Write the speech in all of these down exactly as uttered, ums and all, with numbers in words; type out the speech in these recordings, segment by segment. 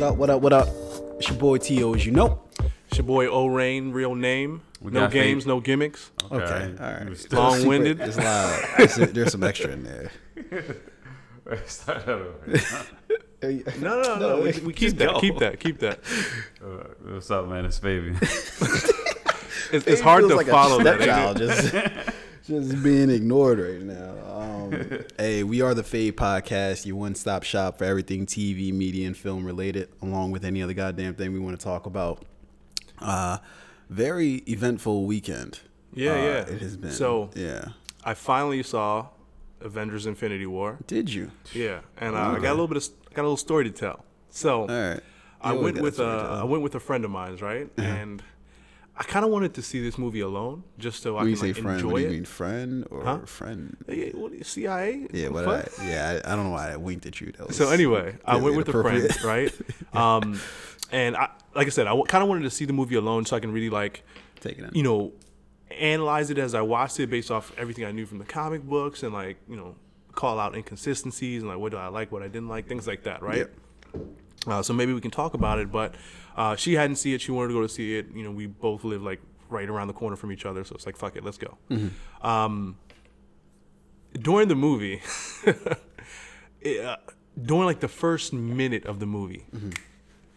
What up, what up, what up? It's your boy T O, as you know. It's your boy O-Rain, real name. We no games, faith. No gimmicks. Okay, okay. All right. Long-winded. It's loud. It's, there's some extra in there. no, no, no. no we, we keep that, keep that, keep that. Uh, what's up, man? It's Fabian. It's, it's hard to like follow that. Child just, just being ignored right now. Um, hey, we are the Fade Podcast, your one-stop shop for everything T V, media, and film related, along with any other goddamn thing we want to talk about. Uh, very eventful weekend. Yeah, uh, yeah. It has been. So, yeah. I finally saw Avengers: Infinity War. Did you? Yeah, and uh, okay. I got a little bit of I got a little story to tell. So, all right. I went with a uh, I went with a friend of mine's, right? And I kind of wanted to see this movie alone, just so when I can you say like, friend, enjoy what do you it. You mean friend or huh? friend? Yeah, well, C I A? Yeah, what I, yeah. I, I don't know why I winked at you. That was so anyway, I went with a friend, right? um, and I, like I said, I w- kind of wanted to see the movie alone, so I can really like, take it in. You know, analyze it as I watched it based off everything I knew from the comic books, and like you know, call out inconsistencies and like what do I like, what I didn't like, things like that, right? Yeah. Uh, so maybe we can talk about it, but uh, she hadn't seen it. She wanted to go to see it. You know, we both live like right around the corner from each other, so it's like fuck it, let's go. Mm-hmm. Um, during the movie, it, uh, during like the first minute of the movie, mm-hmm.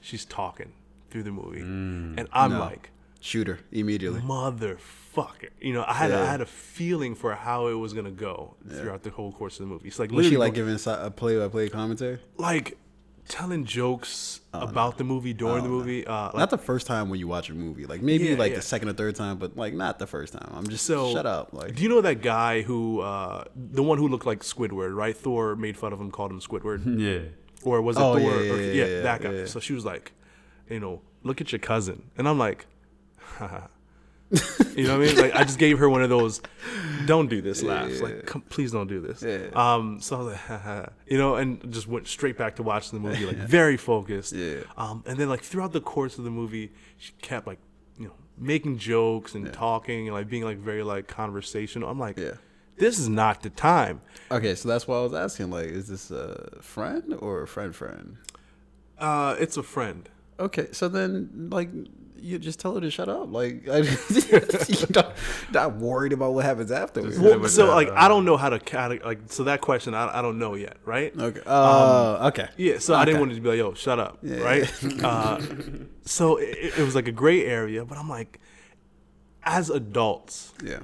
she's talking through the movie, mm, and I'm no. like, shoot her immediately, motherfucker. You know, I had yeah. a, I had a feeling for how it was gonna go yeah. throughout the whole course of the movie. It's like was she like giving a play by play commentary, like. Telling jokes oh, about no. the movie during oh, the movie. No. Uh, like, not the first time when you watch a movie. Like maybe yeah, like yeah. the second or third time, but like not the first time. I'm just so, shut up. Like, do you know that guy who, uh, the one who looked like Squidward, right? Thor made fun of him, called him Squidward. Yeah. Or was it oh, Thor? Yeah, yeah, or, yeah, yeah, yeah, yeah that guy. Yeah. So she was like, you know, look at your cousin. And I'm like, haha. You know what I mean? Like I just gave her one of those, don't do this laughs. Yeah. Like, come, please don't do this. Yeah. Um, so I was like, haha. You know, and just went straight back to watching the movie, like very focused. Yeah. Um, and then like throughout the course of the movie, she kept like, you know, making jokes and yeah. talking and like being like very like conversational. I'm like, yeah. this is not the time. Okay, so that's why I was asking. Like, is this a friend or a friend friend? Uh, it's a friend. Okay, so then like. You just tell her to shut up. Like, I, you're not, not worried about what happens afterwards. Well, so, like, I don't know how to, how to like. So that question, I, I don't know yet, right? Okay. Uh, um, okay. Yeah. So okay. I didn't want to be like, yo, shut up, yeah, right? Yeah. Uh, so it, it was like a gray area, but I'm like, as adults, yeah,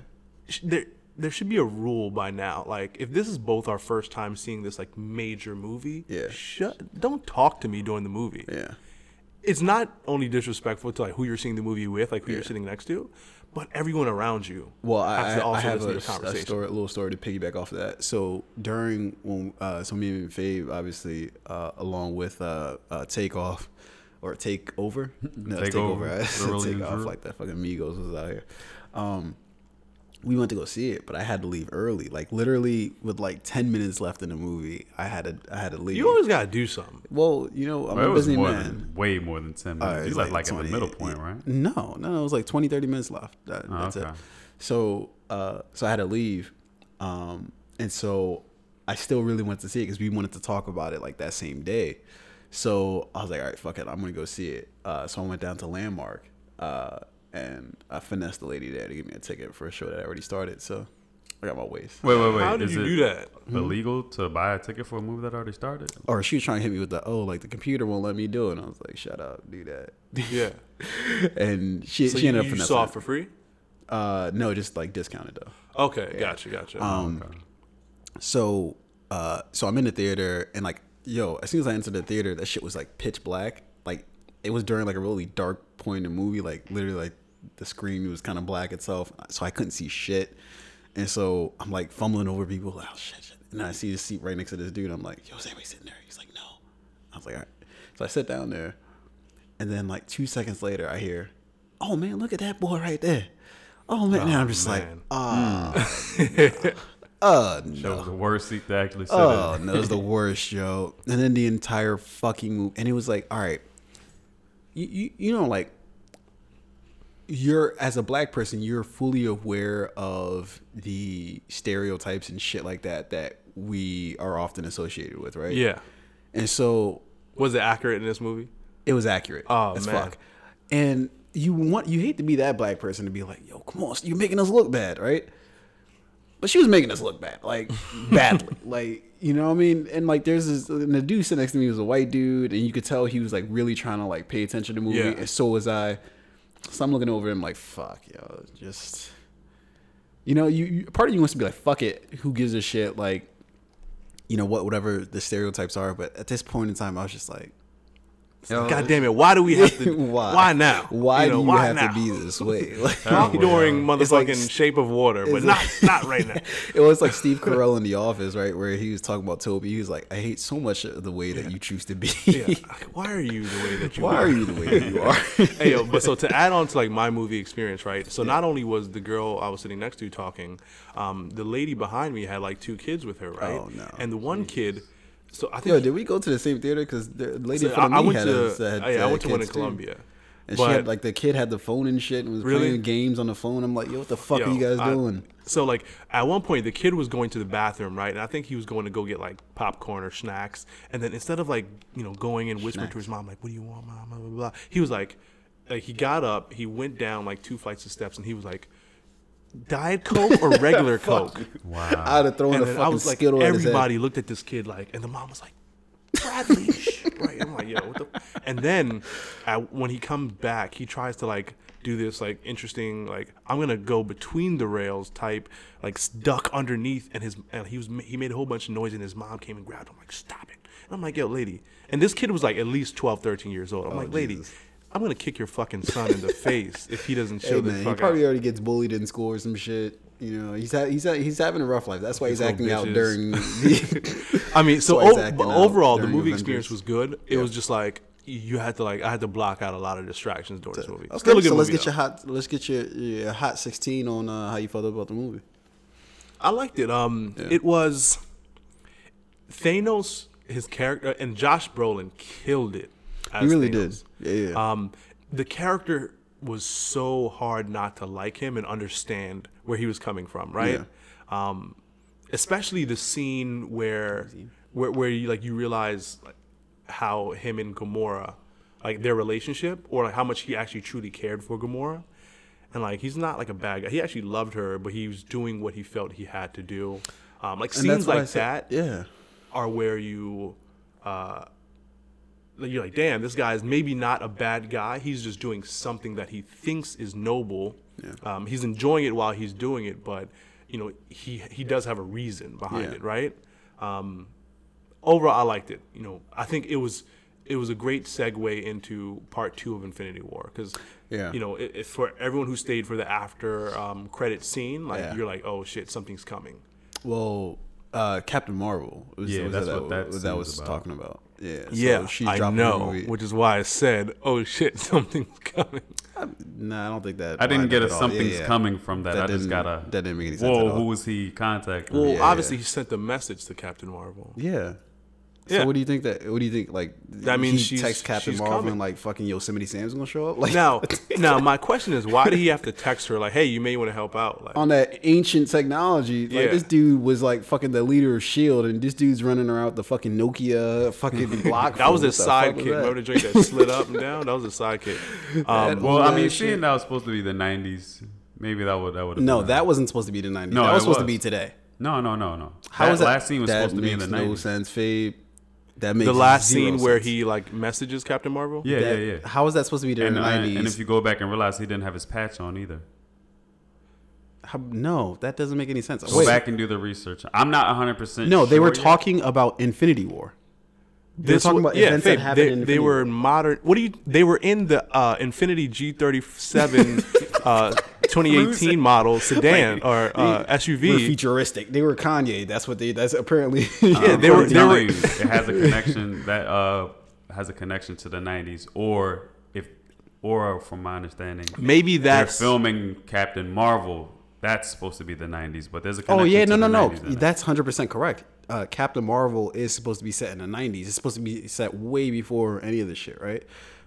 there there should be a rule by now. Like, if this is both our first time seeing this like major movie, yeah, shut, don't talk to me during the movie, yeah. It's not only disrespectful to like who you're seeing the movie with, like who yeah. you're sitting next to, but everyone around you. Well, has I, to also I have a, a story, a little story to piggyback off of that. So during when uh, so me and Fave, obviously, uh, along with uh, uh, Takeoff or Takeover, no Takeover, take over. I said take off like that fucking Migos was out here. Um, we went to go see it, but I had to leave early. Like literally, with like ten minutes left in the movie, I had to I had to leave. You always gotta do something. Well, you know, I'm well, a busy more man. Than, way more than ten minutes. Uh, you like like twenty, in the middle point, right? No, no, it was like twenty, thirty minutes left. That, oh, that's okay. it. So, uh, so I had to leave, um, and so I still really wanted to see it because we wanted to talk about it like that same day. So I was like, all right, fuck it, I'm gonna go see it. Uh, so I went down to Landmark. Uh, And I finessed the lady there to give me a ticket for a show that I already started, so I got my waist. Wait, wait, wait! How did Is you do that? Illegal mm-hmm. to buy a ticket for a movie that already started? Or she was trying to hit me with the oh, like the computer won't let me do it. And I was like, shut up, do that. Yeah. And she so she you, ended up. You finessing saw it for free? Uh, no, just like discounted though. Okay, yeah. gotcha, gotcha. Um, okay. so uh, so I'm in the theater and like yo, as soon as I entered the theater, that shit was like pitch black. Like it was during like a really dark point in the movie, like literally like. The screen was kind of black itself, so I couldn't see shit. And so I'm like fumbling over people, like, oh shit, shit. And I see the seat right next to this dude. I'm like, yo, is anybody sitting there? He's like, no. I was like, all right. So I sit down there, and then like two seconds later, I hear, oh man, look at that boy right there. Oh man, oh, and I'm just man. like, ah. Oh, no. Uh, no. That was the worst seat to actually sit oh, in. Oh, no, it was the worst, yo. And then the entire fucking movie, and it was like, all right, you, you, you know, like, you're as a black person, you're fully aware of the stereotypes and shit like that that we are often associated with, right? Yeah. And so was it accurate in this movie? It was accurate. Oh, as man. Fuck. And you want you hate to be that black person to be like, yo, come on, you're making us look bad, right? But she was making us look bad, like badly, like, you know what I mean? And like, there's this, and the dude sitting next to me was a white dude, and you could tell he was like really trying to like pay attention to the movie, yeah. and so was I. So I'm looking over him like, fuck, yo, just, you know, you, you part of you wants to be like, fuck it, who gives a shit, like, you know what, whatever the stereotypes are. But at this point in time, I was just like, yo, God damn it, why do we have to why? why now? Why you know, do you why have now? to be this way? Like, not during motherfucking like, Shape of Water, but not like, not right now. It was like Steve Carell in The Office, right, where he was talking about Toby. He was like, I hate so much of the way that yeah. you choose to be. Yeah. Why are you the way that you why are? Why are you the way that you are? Hey, yo, but so to add on to like my movie experience, right? So yeah. not only was the girl I was sitting next to talking, um, the lady behind me had like two kids with her, right? Oh, no. And the one Jeez. kid... So I think Yo, did we go to the same theater? Because the lady so from me I went had to, us, had, yeah, uh, I went to one in Columbia, and she had like the kid had the phone and shit and was really? playing games on the phone. I'm like, yo, what the fuck yo, are you guys I, doing? So like at one point the kid was going to the bathroom, right? And I think he was going to go get like popcorn or snacks. And then instead of like you know going and whispering snacks. to his mom like, what do you want, mom? Blah blah blah. He was like, like he got up, he went down like two flights of steps, and he was like, Diet Coke or regular Coke? Wow. I'd have thrown and a fucking I was like, Skittle at his head. Everybody looked at this kid like, and the mom was like, Bradley, right? I'm like, yo, what the? And then I, when he comes back, he tries to like do this like interesting like I'm gonna go between the rails type like duck underneath, and his and he was he made a whole bunch of noise, and his mom came and grabbed him like, stop it. And I'm like, yo, lady, and this kid was like at least twelve, thirteen years old. I'm oh, like, lady. Jesus. I'm going to kick your fucking son in the face if he doesn't chill hey, the fuck out. He probably out. already gets bullied in school or some shit. You know, he's ha- he's ha- he's having a rough life. That's why he's, he's acting out during the... I mean, so o- overall, the movie Avengers. experience was good. It yeah. was just like, you had to like, I had to block out a lot of distractions during so, this movie. Okay, Still a good so let's movie, get though. your hot, let's get your, your hot sixteen on uh, how you felt about the movie. I liked it. Um, yeah. It was... Thanos, his character, and Josh Brolin killed it. He really Thanos. did. Yeah, yeah. Um, the character was so hard not to like him and understand where he was coming from, right? Yeah. Um, especially the scene where, where, where you like you realize like, how him and Gamora, like their relationship, or like how much he actually truly cared for Gamora, and like he's not like a bad guy. He actually loved her, but he was doing what he felt he had to do. Um, like and scenes like that, yeah, are where you. Uh, You're like, damn, this guy is maybe not a bad guy. He's just doing something that he thinks is noble. Yeah. Um, he's enjoying it while he's doing it, but you know he he does have a reason behind yeah. it, right? Um, overall, I liked it. You know, I think it was it was a great segue into part two of Infinity War because yeah. you know it, it, for everyone who stayed for the after um, credit scene, like yeah. you're like, oh shit, something's coming. Well, uh, Captain Marvel was, yeah, was that's that, what that, that, that was about. talking about. Yeah, so yeah she dropped I know, which is why I said, oh shit, something's coming. I, nah, I don't think that... I didn't get a something's yeah, yeah. coming from that. that I just got a... That didn't make any sense Whoa, at all. who was he contacting? Well, yeah, obviously yeah. he sent the message to Captain Marvel. Yeah. So yeah. what do you think that... What do you think, like... That means she texts Captain Marvel coming. and like fucking Yosemite Sam's gonna show up? Like, now, now, my question is, why did he have to text her like, hey, you may want to help out? Like, on that ancient technology, like yeah. this dude was like fucking the leader of S H I E L D and this dude's running around the fucking Nokia fucking block. That was his sidekick. Remember the drink that slid up and down? That was his sidekick. Um, well, I mean, seeing that was supposed to be the nineties, maybe that would... that would. No, that wasn't supposed to be the nineties. No, that was supposed was. to be today. No, no, no, no. How that was that? last scene was that supposed to be in the nineties. That makes no sense, Fabe. That makes the last scene sense. where he like messages Captain Marvel. Yeah, that, yeah, yeah. How is that supposed to be during and, the nineties? And if you go back and realize he didn't have his patch on either. How, no, that doesn't make any sense. Go Wait. back and do the research. I'm not one hundred percent. No, they sure were talking yet. about Infinity War. They this were talking about yeah, events Fabe, that happened. They, in they were in modern. What do you? They were in the uh, Infinity G thirty-seven uh, twenty eighteen model sedan Wait, or uh, S U V. Were futuristic. They were Kanye. That's what they. That's apparently. yeah, um, they were. They were. You, it has a connection that uh, has a connection to the nineties, or if, or from my understanding, maybe that's they're filming Captain Marvel. That's supposed to be the nineties, but there's a connection. Oh yeah, no, to no, the no. nineties that's one hundred percent correct. Uh, Captain Marvel is supposed to be set in the nineties. It's supposed to be set way before any of this shit, right?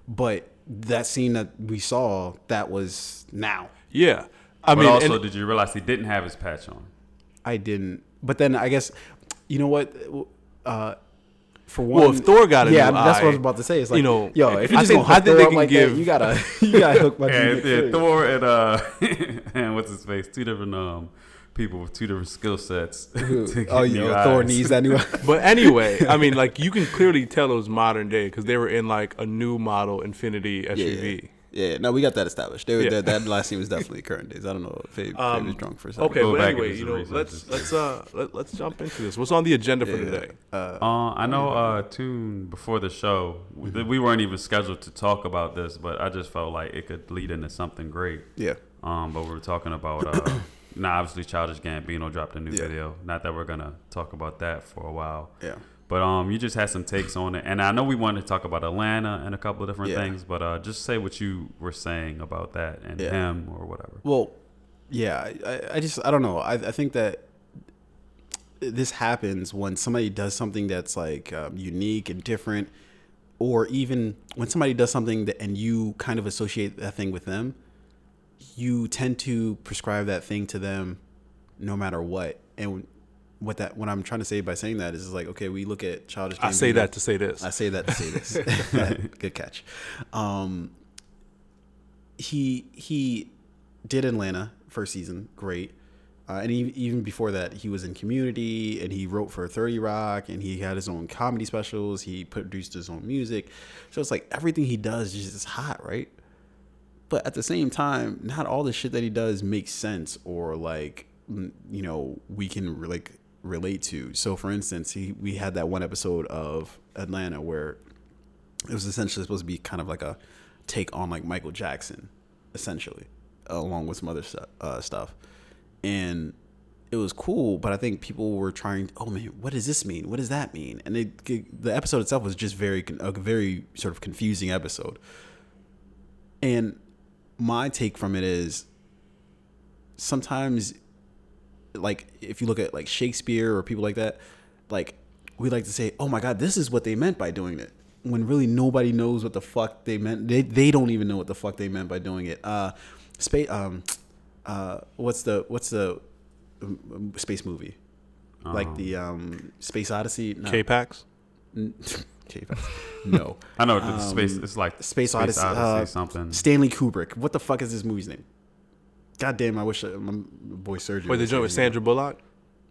But that scene that we saw, that was now. Yeah. I but mean, also, did you realize he didn't have his patch on? I didn't. But then I guess, you know what? Uh, for one, well, if Thor got a yeah, new I mean, that's eye, what I was about to say. It's like, you know, yo, if you just I think they can like give that, you gotta, you gotta hook my yeah, yeah, yeah, Thor and uh, and what's his face, two different um people with two different skill sets. Oh, you know, Thor needs that new. But anyway, I mean, like you can clearly tell it was modern day because they were in like a new model Infinity S U V. Yeah. Yeah, no, we got that established. They were, yeah. that, that last scene was definitely current days. I don't know if Fabe um, was drunk for a second. Okay, but anyway, you know, let's let's uh let, let's jump into this. What's on the agenda for yeah, today? Uh, uh, I know uh, Toon before the show, mm-hmm. we weren't even scheduled to talk about this, but I just felt like it could lead into something great. Yeah. Um, but we were talking about uh, now obviously Childish Gambino dropped a new yeah. video. Not that we're gonna talk about that for a while. Yeah. But um, you just had some takes on it. And I know we wanted to talk about Atlanta and a couple of different yeah. things, but uh, just say what you were saying about that and yeah. him or whatever. Well, yeah, I, I just, I don't know. I, I think that this happens when somebody does something that's like um, unique and different, or even when somebody does something that, and you kind of associate that thing with them, you tend to prescribe that thing to them no matter what. And when, What that what I'm trying to say by saying that is like, okay, we look at Childish Gambino. I say that to say this. I say that to say this. Good catch. Um, he he did Atlanta first season, great, uh, and he, even before that, he was in Community, and he wrote for thirty Rock, and he had his own comedy specials. He produced his own music, so it's like everything he does is just hot, right? But at the same time, not all the shit that he does makes sense or like you know we can like. relate to. So for instance, he, we had that one episode of Atlanta where it was essentially supposed to be kind of like a take on like Michael Jackson, essentially, along with some other st- uh, stuff. And it was cool, but I think people were trying, oh man, what does this mean? What does that mean? And it, the episode itself was just very, a very sort of confusing episode. And my take from it is sometimes like if you look at like Shakespeare or people like that, like we like to say, oh my God, this is what they meant by doing it. When really nobody knows what the fuck they meant. They they don't even know what the fuck they meant by doing it. Uh, space. Um, uh, what's the what's the um, space movie? Um, like the um Space Odyssey. No. K-Pax. K-Pax. No. I know um, space. It's like Space, space Odyssey. Odyssey uh, something. Stanley Kubrick. What the fuck is this movie's name? God damn, I wish I, my boy Sergio. Wait, the joint with Sandra Bullock?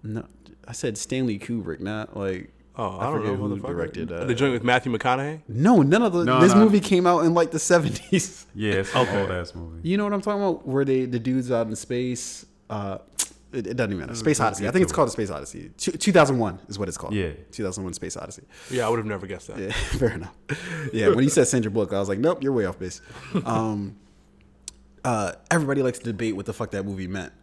No, I said Stanley Kubrick, not like. Oh, I, I don't know who directed. Uh, the joint with Matthew McConaughey? No, none of the. No, this no. movie came out in like the seventies. Yeah, it's an old ass movie. You know what I'm talking about? Where they the dudes out in space. Uh, it, it doesn't even matter. Space Odyssey. I think it's called a Space Odyssey. two thousand one is what it's called. Yeah. two thousand one Space Odyssey. Yeah, I would have never guessed that. Yeah, fair enough. Yeah, when you said Sandra Bullock, I was like, nope, you're way off base. Um. Uh, everybody likes to debate what the fuck that movie meant.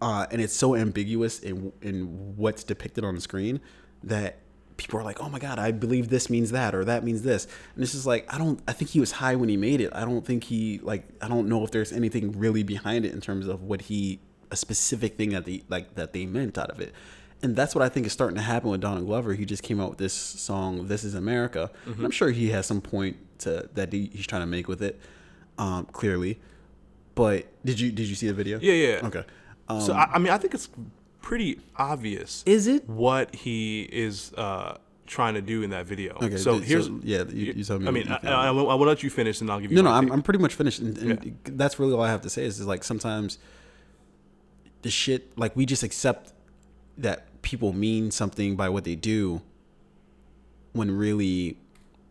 Uh, and it's so ambiguous in, in what's depicted on the screen that people are like, oh my God, I believe this means that, or that means this. And it's just like, I don't, I think he was high when he made it. I don't think he like, I don't know if there's anything really behind it in terms of what he, a specific thing that they like, that they meant out of it. And that's what I think is starting to happen with Donald Glover. He just came out with this song, This Is America. Mm-hmm. And I'm sure he has some point to that he, he's trying to make with it. Um, clearly. But did you did you see the video? Yeah, yeah. Okay. Um, so I, I mean, I think it's pretty obvious. Is it what he is uh, trying to do in that video? Okay. So th- here's so, yeah. You, you told me. I mean, I, I, I will let you finish, and I'll give you. No, no. I'm, I'm pretty much finished, and, and yeah. that's really all I have to say. Is, is like sometimes the shit like we just accept that people mean something by what they do, when really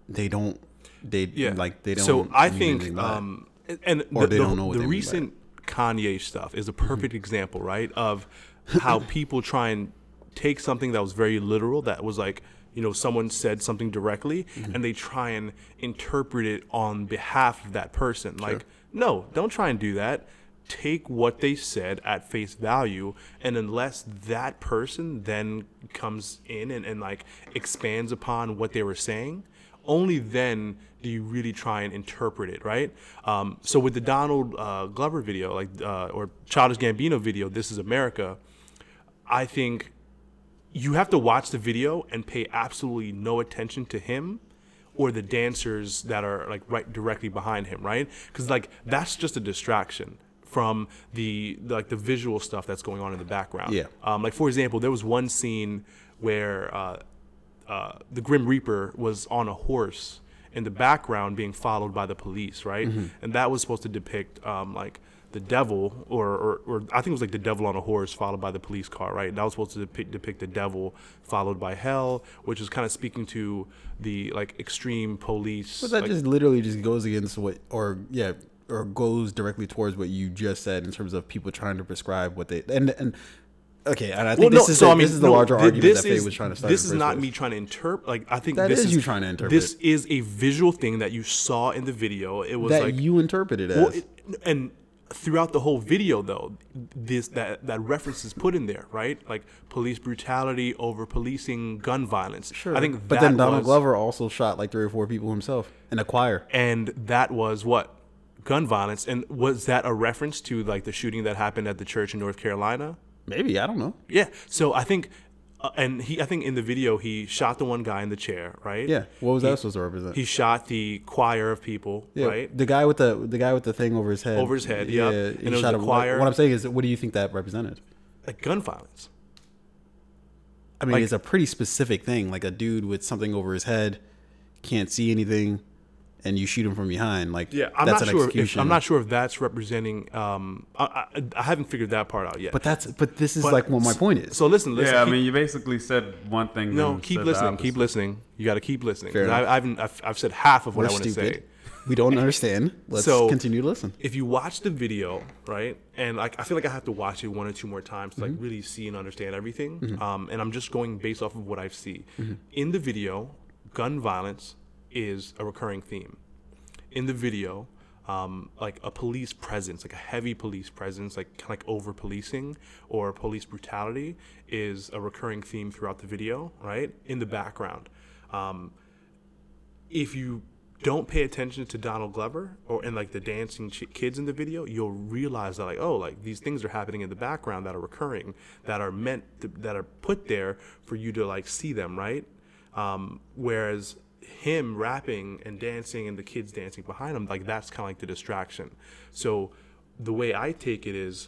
they don't. They yeah. like they don't. So I think. Um, And or the, the, the recent Kanye stuff is a perfect mm-hmm. example, right, of how people try and take something that was very literal, that was like, you know, someone said something directly, mm-hmm. and they try and interpret it on behalf of that person. Sure. Like, no, don't try and do that. Take what they said at face value, and unless that person then comes in and, and like expands upon what they were saying, only then do you really try and interpret it, right? Um, so with the Donald uh, Glover video, like uh, or Childish Gambino video, This Is America, I think you have to watch the video and pay absolutely no attention to him or the dancers that are like right directly behind him, right? Because like that's just a distraction from the like the visual stuff that's going on in the background. Yeah. Um, like for example, there was one scene where. Uh, uh, the Grim Reaper was on a horse in the background being followed by the police, right? Mm-hmm. And that was supposed to depict um, like the devil, or, or or I think it was like the devil on a horse followed by the police car, right? And that was supposed to depict, depict the devil followed by hell, which is kind of speaking to the like extreme police. But that like, just literally just goes against what, or yeah, or goes directly towards what you just said in terms of people trying to prescribe what they and and. Okay, and I think well, this, no, is so, a, I mean, this is the no, larger th- argument that Faye was trying to start. This is not me trying to interpret. Like I think that this is, is you trying to interpret. This is a visual thing that you saw in the video. It was that like, you interpreted well, as. It, and throughout the whole video, though, this that that reference is put in there, right? Like police brutality, over policing, gun violence. Sure, I think. That but then Donald was, Glover also shot like three or four people himself in a choir, and that was what gun violence. And was that a reference to like the shooting that happened at the church in North Carolina? Maybe, I don't know. Yeah, so I think, uh, and he, I think in the video he shot the one guy in the chair, right? Yeah. What was he, that supposed to represent? He shot the choir of people, yeah, right? The guy with the the guy with the thing over his head. Over his head, yeah. yeah. And he it was shot the a choir. What I'm saying is, what do you think that represented? Like gun violence. I mean, like, it's a pretty specific thing. Like a dude with something over his head, can't see anything, and you shoot him from behind. Like yeah, I'm that's not an sure execution. If, I'm not sure if that's representing. Um, I, I, I haven't figured that part out yet. But that's but this is but, like what my point is. So listen, listen. Yeah, I keep, mean, you basically said one thing. No, keep listening, keep listening. You got to keep listening. I, I've, I've I've said half of what We're I want to say. We don't understand. Let's so, continue to listen. If you watch the video, right, and like I feel like I have to watch it one or two more times to mm-hmm. like really see and understand everything. Mm-hmm. Um, and I'm just going based off of what I see mm-hmm. in the video. Gun violence is a recurring theme in the video, um, like a police presence, like a heavy police presence, like kind of like over policing or police brutality is a recurring theme throughout the video, right? In the background. Um, if you don't pay attention to Donald Glover or and like the dancing ch- kids in the video, you'll realize that like, oh, like these things are happening in the background that are recurring, that are meant to, that are put there for you to like see them, right? Um, whereas him rapping and dancing and the kids dancing behind him, like that's kind of like the distraction. So the way I take it is,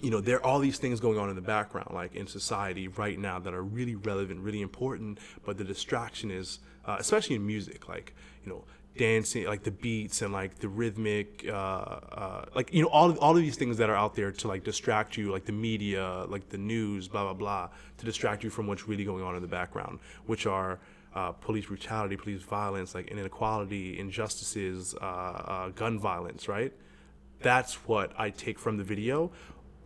you know, there are all these things going on in the background, like in society right now that are really relevant, really important, but the distraction is, uh, especially in music, like, you know, dancing, like the beats and like the rhythmic, uh, uh, like, you know, all of, all of these things that are out there to like distract you, like the media, like the news, blah, blah, blah, to distract you from what's really going on in the background, which are Uh, police brutality, police violence, like inequality, injustices, uh, uh, gun violence, right? That's what I take from the video,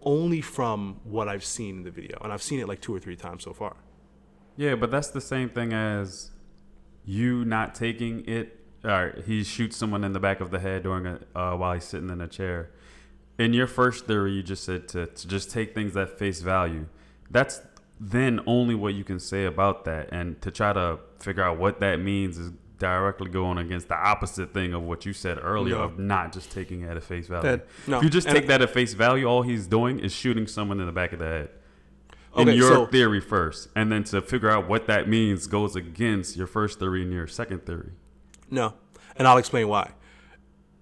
only from what I've seen in the video. And I've seen it like two or three times so far. Yeah, but that's the same thing as you not taking it. Or he shoots someone in the back of the head during a, uh, while he's sitting in a chair. In your first theory, you just said to, to just take things at face value. That's then only what you can say about that, and to try to figure out what that means is directly going against the opposite thing of what you said earlier, no. of not just taking it at face value. That, no. If you just and take I, that at face value, all he's doing is shooting someone in the back of the head. Okay, in your so, theory first, and then to figure out what that means goes against your first theory and your second theory. No, and I'll explain why.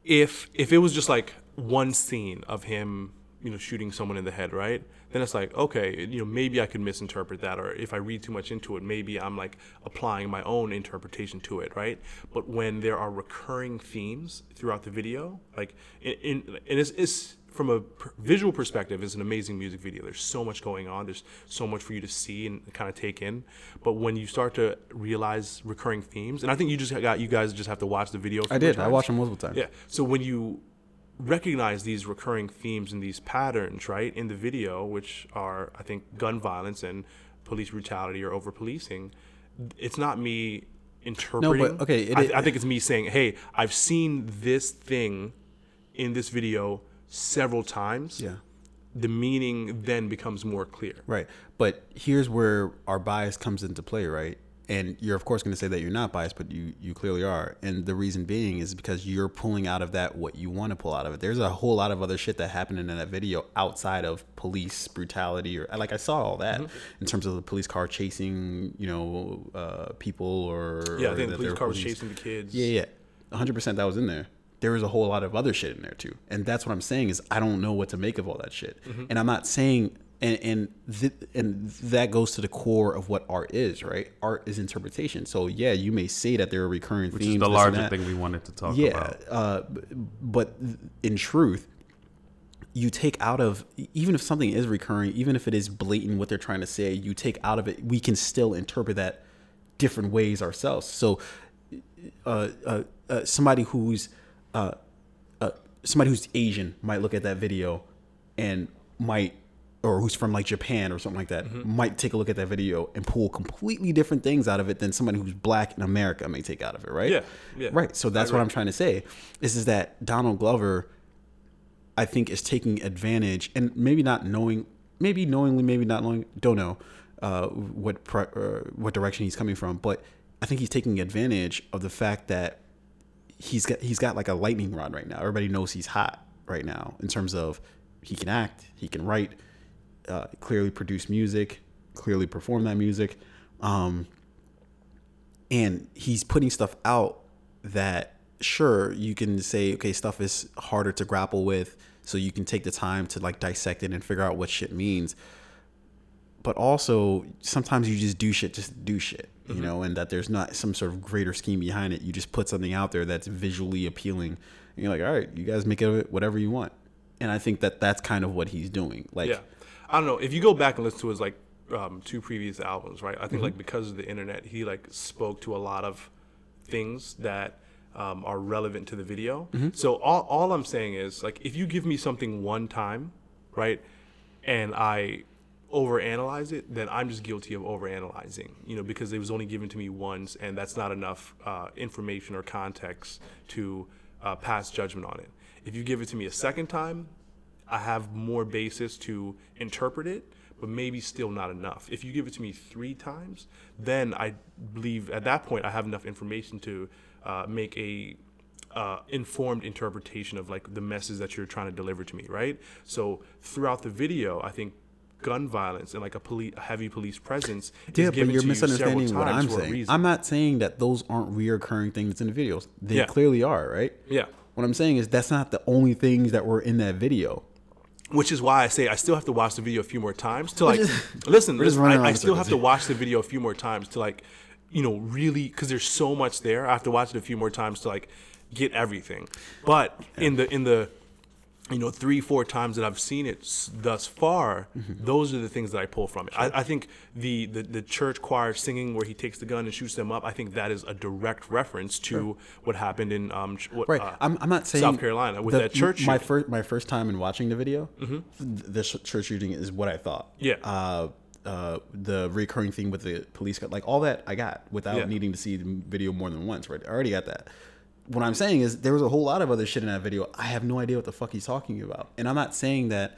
If if it was just like one scene of him, you know, shooting someone in the head, right? Then it's like, okay, you know, maybe I could misinterpret that, or if I read too much into it, maybe I'm like applying my own interpretation to it, right? But when there are recurring themes throughout the video, like, in, in, and it's, it's from a visual perspective, it's an amazing music video. There's so much going on. There's so much for you to see and kind of take in. But when you start to realize recurring themes, and I think you just got, you guys just have to watch the video. I did. Times. I watched them multiple times. Yeah. So when you recognize these recurring themes and these patterns, right, in the video, which are, I think, gun violence and police brutality or over-policing, it's not me interpreting. No, but, okay, it, I, I think it's me saying, hey, I've seen this thing in this video several times. Yeah. The meaning then becomes more clear. Right. But here's where our bias comes into play, right? And you're, of course, going to say that you're not biased, but you, you clearly are. And the reason being is because you're pulling out of that what you want to pull out of it. There's a whole lot of other shit that happened in that video outside of police brutality. Or like I saw all that mm-hmm. in terms of the police car chasing, you know, uh, people or... Yeah, or I think the police car was chasing the kids. Yeah, yeah. one hundred percent that was in there. There was a whole lot of other shit in there, too. And that's what I'm saying is I don't know what to make of all that shit. Mm-hmm. And I'm not saying... And and, th- and that goes to the core of what art is, right? Art is interpretation. So, yeah, you may say that there are recurring Which themes. Which is the larger thing we wanted to talk yeah, about. Yeah, uh, but in truth, you take out of, even if something is recurring, even if it is blatant what they're trying to say, you take out of it, we can still interpret that different ways ourselves. So, uh, uh, uh, somebody who's uh, uh, somebody who's Asian might look at that video and might, or who's from like Japan or something like that, mm-hmm. might take a look at that video and pull completely different things out of it than somebody who's black in America may take out of it, right? Yeah, yeah. Right, so that's I what agree. I'm trying to say, is, is that Donald Glover, I think, is taking advantage, and maybe not knowing, maybe knowingly, maybe not knowing, don't know uh, what pre- uh, what direction he's coming from, but I think he's taking advantage of the fact that he's got he's got like a lightning rod right now. Everybody knows he's hot right now in terms of he can act, he can write, Uh, clearly produce music, clearly perform that music, um, and he's putting stuff out that, sure, you can say, okay, stuff is harder to grapple with, so you can take the time to like dissect it and figure out what shit means. But also, sometimes you just do shit, just do shit, you mm-hmm. know, and that there's not some sort of greater scheme behind it. You just put something out there that's visually appealing, and you're like, all right, you guys make it whatever you want. And I think that that's kind of what he's doing, like. Yeah. I don't know. If you go back and listen to his like um, two previous albums, right? I think mm-hmm. like because of the internet, he like spoke to a lot of things that um, are relevant to the video. Mm-hmm. So all all I'm saying is like if you give me something one time, right, and I overanalyze it, then I'm just guilty of overanalyzing, you know, because it was only given to me once, and that's not enough uh, information or context to uh, pass judgment on it. If you give it to me a second time, I have more basis to interpret it, but maybe still not enough. If you give it to me three times, then I believe at that point I have enough information to uh, make a uh, informed interpretation of like the message that you're trying to deliver to me, right? So throughout the video, I think gun violence and like a, poli- a heavy police presence yeah, is given but you're to misunderstanding you several times what I'm saying. I'm not saying that those aren't reoccurring things in the videos. They yeah. clearly are, right? Yeah. What I'm saying is that's not the only things that were in that video. Which is why I say I still have to watch the video a few more times to like, listen, listen I, I still have to watch the video a few more times to like, you know, really, because there's so much there. I have to watch it a few more times to like get everything. But in the, in the, you know, three, four times that I've seen it thus far, mm-hmm. those are the things that I pull from it. Sure. I, I think the, the, the church choir singing where he takes the gun and shoots them up, I think that is a direct reference to sure. what happened in um, what, right. uh, I'm, I'm not saying South Carolina with the, that church my shooting. First, my first time in watching the video, mm-hmm. the church shooting is what I thought. Yeah. Uh, uh, the recurring thing with the police, like all that I got without yeah. needing to see the video more than once, right? I already got that. What I'm saying is there was a whole lot of other shit in that video. I have no idea what the fuck he's talking about. And I'm not saying that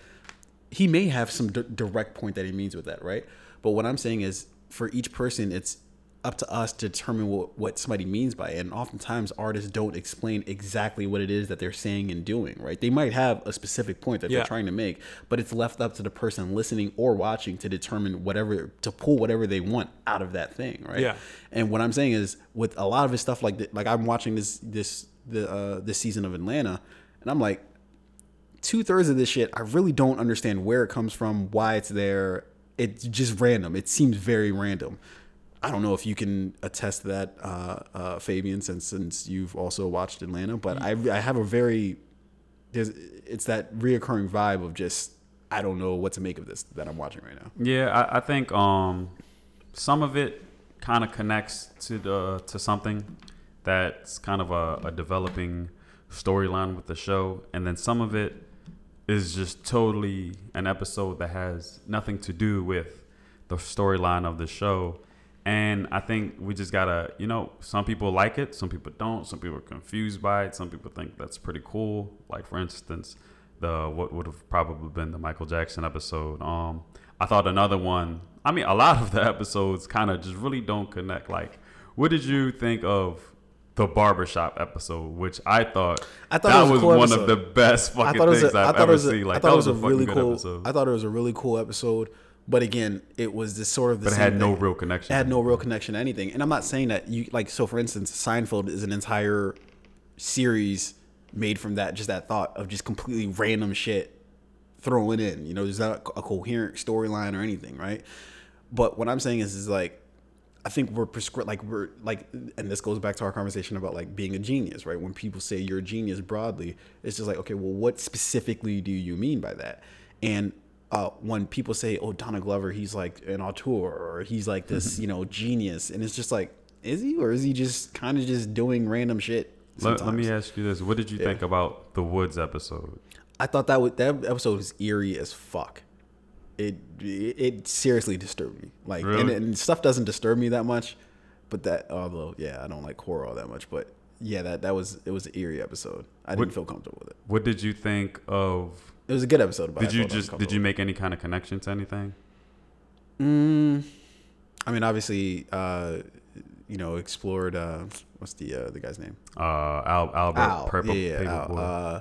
he may have some d- direct point that he means with that, right? But what I'm saying is for each person, it's up to us to determine what, what somebody means by it. And oftentimes artists don't explain exactly what it is that they're saying and doing, right? They might have a specific point that yeah. they're trying to make, but it's left up to the person listening or watching to determine whatever, to pull whatever they want out of that thing, right? Yeah. And what I'm saying is with a lot of his stuff, like the, like I'm watching this this the uh, this season of Atlanta, and I'm like, two thirds of this shit, I really don't understand where it comes from, why it's there. It's just random. It seems very random. I don't know if you can attest to that, uh, uh, Fabian, since since you've also watched Atlanta, but I I have a very, it's that reoccurring vibe of just, I don't know what to make of this that I'm watching right now. Yeah, I, I think um, some of it kind of connects to the, to something that's kind of a, a developing storyline with the show, and then some of it is just totally an episode that has nothing to do with the storyline of the show. And I think we just gotta, you know, some people like it, some people don't, some people are confused by it, some people think that's pretty cool. Like for instance, the what would have probably been the Michael Jackson episode. Um, I thought another one. I mean, a lot of the episodes kind of just really don't connect. Like, what did you think of the barbershop episode? Which I thought, I thought that was, was cool one episode. Of the best fucking things a, I've ever seen. Like, I thought that was, was a really cool episode. I thought it was a really cool episode. But again, it was this sort of the but it had thing. no real connection. It had no real connection to anything. And I'm not saying that you like. So, for instance, Seinfeld is an entire series made from that, just that thought of just completely random shit throw it in. You know, there's not a coherent storyline or anything, right? But what I'm saying is, is like, I think we're prescribed, like we're like, and this goes back to our conversation about like being a genius, right? When people say you're a genius broadly, it's just like, okay, well, what specifically do you mean by that? And uh, when people say, oh, Donald Glover, he's like an auteur, or he's like this, you know, genius. And it's just like, is he, or is he just kind of just doing random shit sometimes? Let, let me ask you this. What did you yeah. think about the Woods episode? I thought that, was, that episode was eerie as fuck. It, it it seriously disturbed me. Like, really? and, and stuff doesn't disturb me that much, but that, although yeah, I don't like horror all that much, but yeah, that, that was it was an eerie episode. I didn't what, feel comfortable with it. What did you think of? It was a good episode. About did you just did you make any kind of connection to anything? Mm, I mean, obviously, uh, you know, explored. Uh, what's the uh, the guy's name? Uh, Al, Albert Al, Purple. Yeah, Purple Al, Boy. Uh,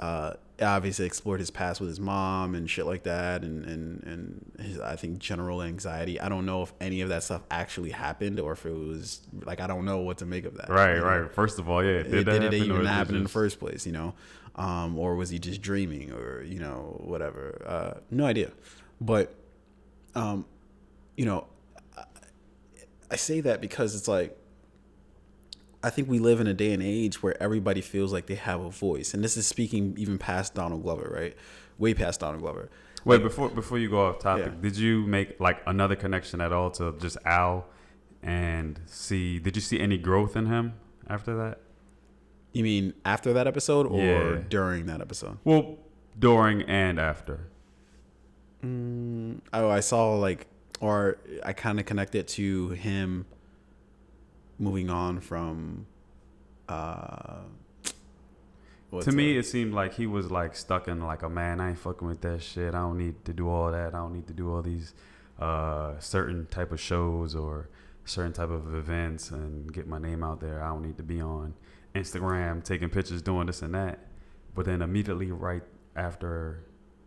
uh, obviously explored his past with his mom and shit like that, and and and his, I think, general anxiety. I don't know if any of that stuff actually happened, or if it was like, I don't know what to make of that. Right, you know? Right. First of all, yeah, did, it, that did happen, it even happen just... in the first place? You know, um, or was he just dreaming, or you know, whatever? Uh, no idea. But, um, you know, I, I say that because it's like, I think we live in a day and age where everybody feels like they have a voice. And this is speaking even past Donald Glover, right? Way past Donald Glover. Wait, like, before before you go off topic, yeah. did you make like another connection at all to just Al and see, did you see any growth in him after that? You mean after that episode or yeah. during that episode? Well, during and after. Mm, oh, I saw like, or I kind of connected to him moving on from, uh, to me, that? It seemed like he was like stuck in like a man. I ain't fucking with that shit. I don't need to do all that. I don't need to do all these uh, certain type of shows or certain type of events and get my name out there. I don't need to be on Instagram taking pictures, doing this and that. But then immediately right after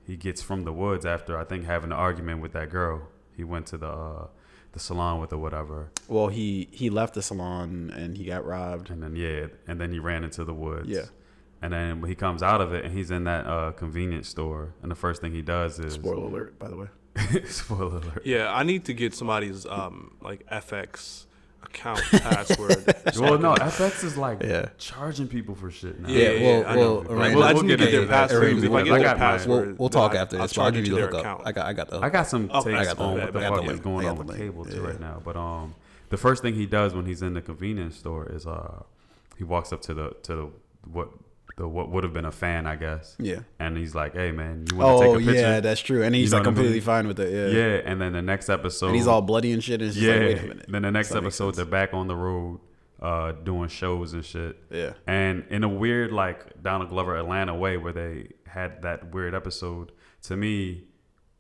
he gets from the woods, after I think having an argument with that girl, he went to the. Uh, the salon with or whatever. Well, he, he left the salon and he got robbed. And then, yeah, and then he ran into the woods. Yeah. And then he comes out of it and he's in that uh, convenience store. And the first thing he does is... Spoiler alert, by the way. Spoiler alert. Yeah, I need to get somebody's um like F X account password. Well, no, F X is like yeah. charging people for shit now. Yeah, yeah, well, yeah, I well, know. Right. We'll, I just we'll need to get their passwords. If I get their password, we'll talk after this. I'll give you the hookup. I got, I got the. I got some takes on what the fuck is going on with cable too right now. But um, the first thing he does when he's in the convenience store is uh, he walks up to the to the what. The what would have been a fan, I guess. Yeah. And he's like, "Hey, man, you want to oh, take a picture?" Oh, yeah, that's true. And he's you know like completely I mean? fine with it. Yeah. Yeah. And then the next episode, and he's all bloody and shit. And it's just yeah. like, wait a minute. Then the next episode, they're back on the road, uh, doing shows and shit. Yeah. And in a weird like Donald Glover Atlanta way, where they had that weird episode. To me,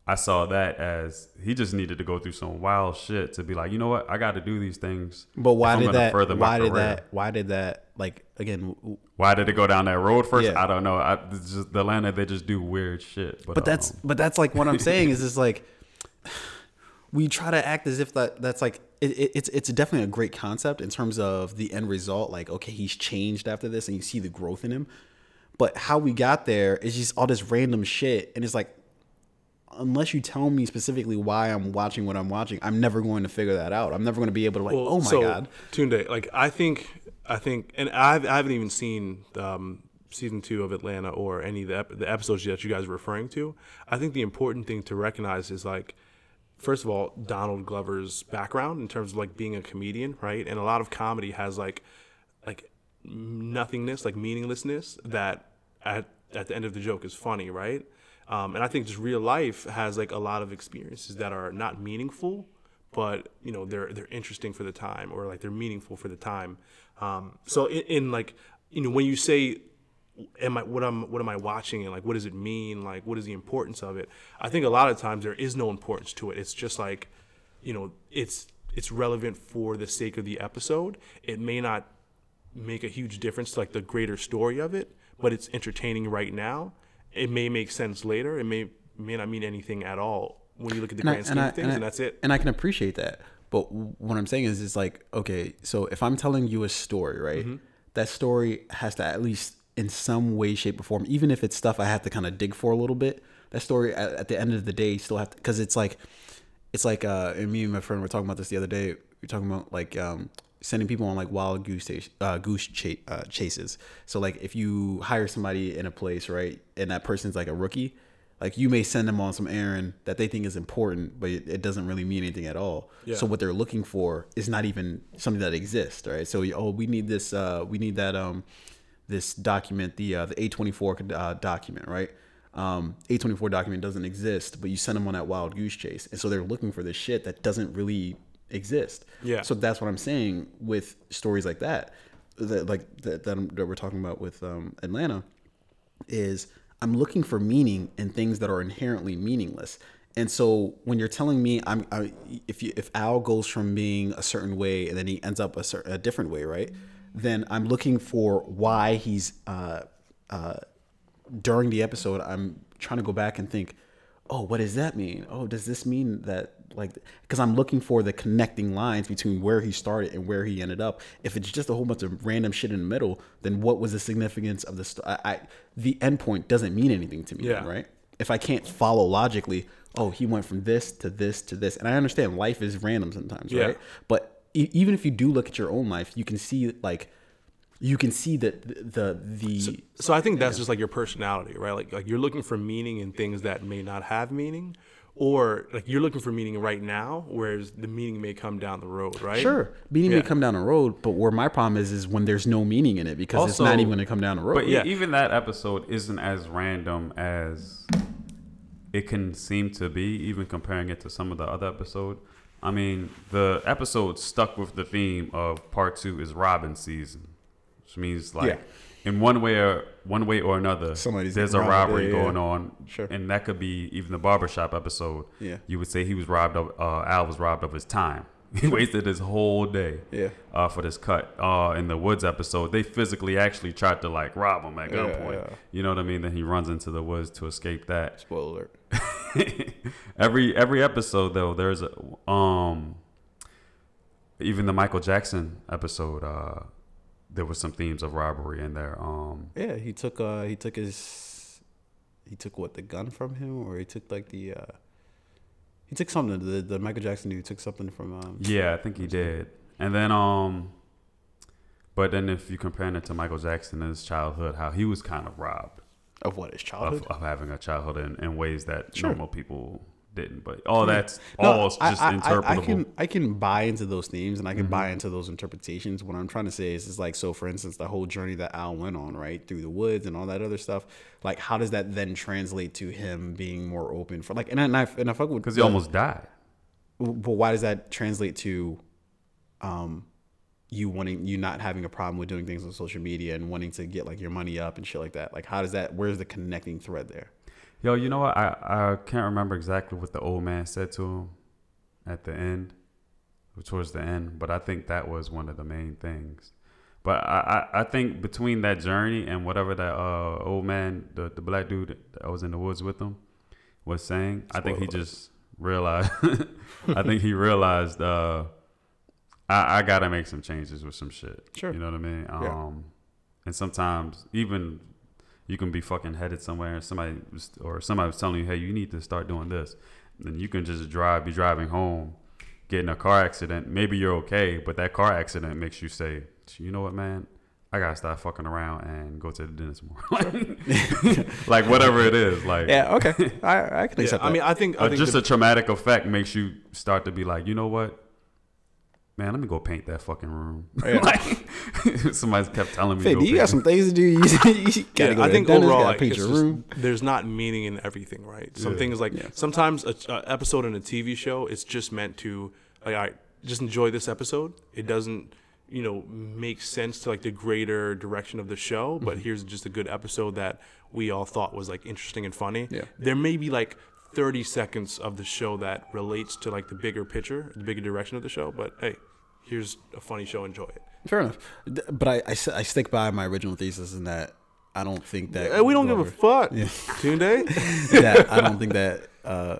I saw that as he just needed to go through some wild shit to be like, you know what, I got to do these things. But why did that? Why did that? Why did that? Like again, why did it go down that road first? Yeah. I don't know. I just the Atlanta, they just do weird shit. But, but that's um, but that's like what I'm saying is it's like we try to act as if that that's like it, it, it's it's definitely a great concept in terms of the end result. Like okay, he's changed after this, and you see the growth in him. But how we got there is just all this random shit, and it's like. Unless you tell me specifically why I'm watching what I'm watching, I'm never going to figure that out. I'm never going to be able to like, well, oh my so, god. Tunde, like I think, I think, and I've, I haven't even seen um, season two of Atlanta or any of the, ep- the episodes that you guys are referring to. I think the important thing to recognize is like, first of all, Donald Glover's background in terms of like being a comedian, right? And a lot of comedy has like, like nothingness, like meaninglessness that at at the end of the joke is funny, right? Um, and I think just real life has like a lot of experiences that are not meaningful, but you know they're they're interesting for the time, or like they're meaningful for the time. Um, so in, in like you know when you say, "Am I what I'm what am I watching?" and like what does it mean? Like what is the importance of it? I think a lot of times there is no importance to it. It's just like, you know, it's it's relevant for the sake of the episode. It may not make a huge difference to like the greater story of it, but it's entertaining right now. It may make sense later. It may may not mean anything at all when you look at the and grand I, scheme I, of things, and, I, and that's it. And I can appreciate that. But what I'm saying is, it's like, okay, so if I'm telling you a story, right, mm-hmm. that story has to at least in some way, shape, or form, even if it's stuff I have to kind of dig for a little bit, that story at, at the end of the day still have to, because it's like, it's like uh, and me and my friend were talking about this the other day. We were talking about like um, sending people on like wild goose uh, goose chase, uh, chases. So like if you hire somebody in a place, right, and that person's like a rookie, like you may send them on some errand that they think is important, but it, it doesn't really mean anything at all. Yeah. So what they're looking for is not even something that exists, right? So oh, we need this, uh, we need that, um, this document, the uh, the A twenty-four uh, document, right? Um, A twenty-four document doesn't exist, but you send them on that wild goose chase, and so they're looking for this shit that doesn't really exist. Yeah. So that's what I'm saying with stories like that, that like that, that, that we're talking about with um, Atlanta, is. I'm looking for meaning in things that are inherently meaningless. And so when you're telling me I'm, I, if you, if Al goes from being a certain way and then he ends up a, certain, a different way, right? Then I'm looking for why he's, uh, uh, during the episode, I'm trying to go back and think, oh, what does that mean? Oh, does this mean that like, because I'm looking for the connecting lines between where he started and where he ended up. If it's just a whole bunch of random shit in the middle, then what was the significance of the st- I, I the end point doesn't mean anything to me, yeah. then, right? If I can't follow logically, oh, he went from this to this to this. And I understand life is random sometimes, yeah. right? But e- even if you do look at your own life, you can see like you can see that the the, the so, so I think that's yeah. just like your personality, right? Like like you're looking for meaning in things that may not have meaning. Or like you're looking for meaning right now, whereas the meaning may come down the road, right? Sure, meaning yeah. may come down the road, but where my problem is is when there's no meaning in it because also, it's not even going to come down the road. But yeah, even that episode isn't as random as it can seem to be, even comparing it to some of the other episode. I mean, the episode stuck with the theme of part two is Robin season, which means like. Yeah. In one way or one way or another, somebody's there's a robbery day, going yeah. on, sure. and that could be even the barbershop episode. Yeah, you would say he was robbed of. Uh, Al was robbed of his time. He wasted his whole day. Yeah, uh, for this cut. Uh, in the Woods episode, they physically actually tried to like rob him at gunpoint. Yeah, yeah. You know what I mean? Then he runs into the woods to escape that. Spoiler alert. every every episode though, there's a, um, even the Michael Jackson episode. Uh, There was some themes of robbery in there. Um, yeah, he took uh, he took his he took what the gun from him, or he took like the uh, he took something. The the Michael Jackson dude took something from. Um, yeah, I think he did. And then um, but then if you compare it to Michael Jackson in his childhood, how he was kind of robbed of what his childhood of, of having a childhood in, in ways that sure. normal people. Didn't, but all yeah. that's no, all just I, interpretable. I, I can I can buy into those themes and I can mm-hmm. buy into those interpretations. What I'm trying to say is, is like so. For instance, the whole journey that Al went on, right, through the woods and all that other stuff. Like, how does that then translate to him being more open for like? And I and I, and I fuck with because he almost died. But why does that translate to, um, you wanting you not having a problem with doing things on social media and wanting to get like your money up and shit like that? Like, how does that? Where's the connecting thread there? Yo, you know what? I, I can't remember exactly what the old man said to him at the end, or towards the end, but I think that was one of the main things. But I, I, I think between that journey and whatever that uh, old man, the, the black dude that was in the woods with him, was saying, Spoilers. I think he just realized, I think he realized, uh, I, I got to make some changes with some shit. Sure. You know what I mean? Um, yeah. And sometimes even... You can be fucking headed somewhere, and somebody was, or somebody was telling you, "Hey, you need to start doing this." Then you can just drive, be driving home, get in a car accident. Maybe you're okay, but that car accident makes you say, "You know what, man? I gotta stop fucking around and go to the dentist more." Like whatever it is, like yeah, okay, I, I can accept. Yeah, that. I mean, I think, I think just the, a traumatic effect makes you start to be like, you know what? Man, let me go paint that fucking room. Yeah. Like somebody kept telling me, hey, do you got some things to do? You gotta yeah, go I think dentist, overall, like, paint your just, room. There's not meaning in everything, right? Some yeah. things like yeah. sometimes an episode in a T V show it's just meant to like, all right, just enjoy this episode. It doesn't, you know, make sense to like the greater direction of the show. But mm-hmm. here's just a good episode that we all thought was like interesting and funny. Yeah. There may be like. thirty seconds of the show that relates to like the bigger picture, the bigger direction of the show. But hey, here's a funny show. Enjoy it. Fair enough. But I, I, I stick by my original thesis in that I don't think that yeah, we don't whoever, give a fuck. Yeah. Tunde? that I don't think that. Uh,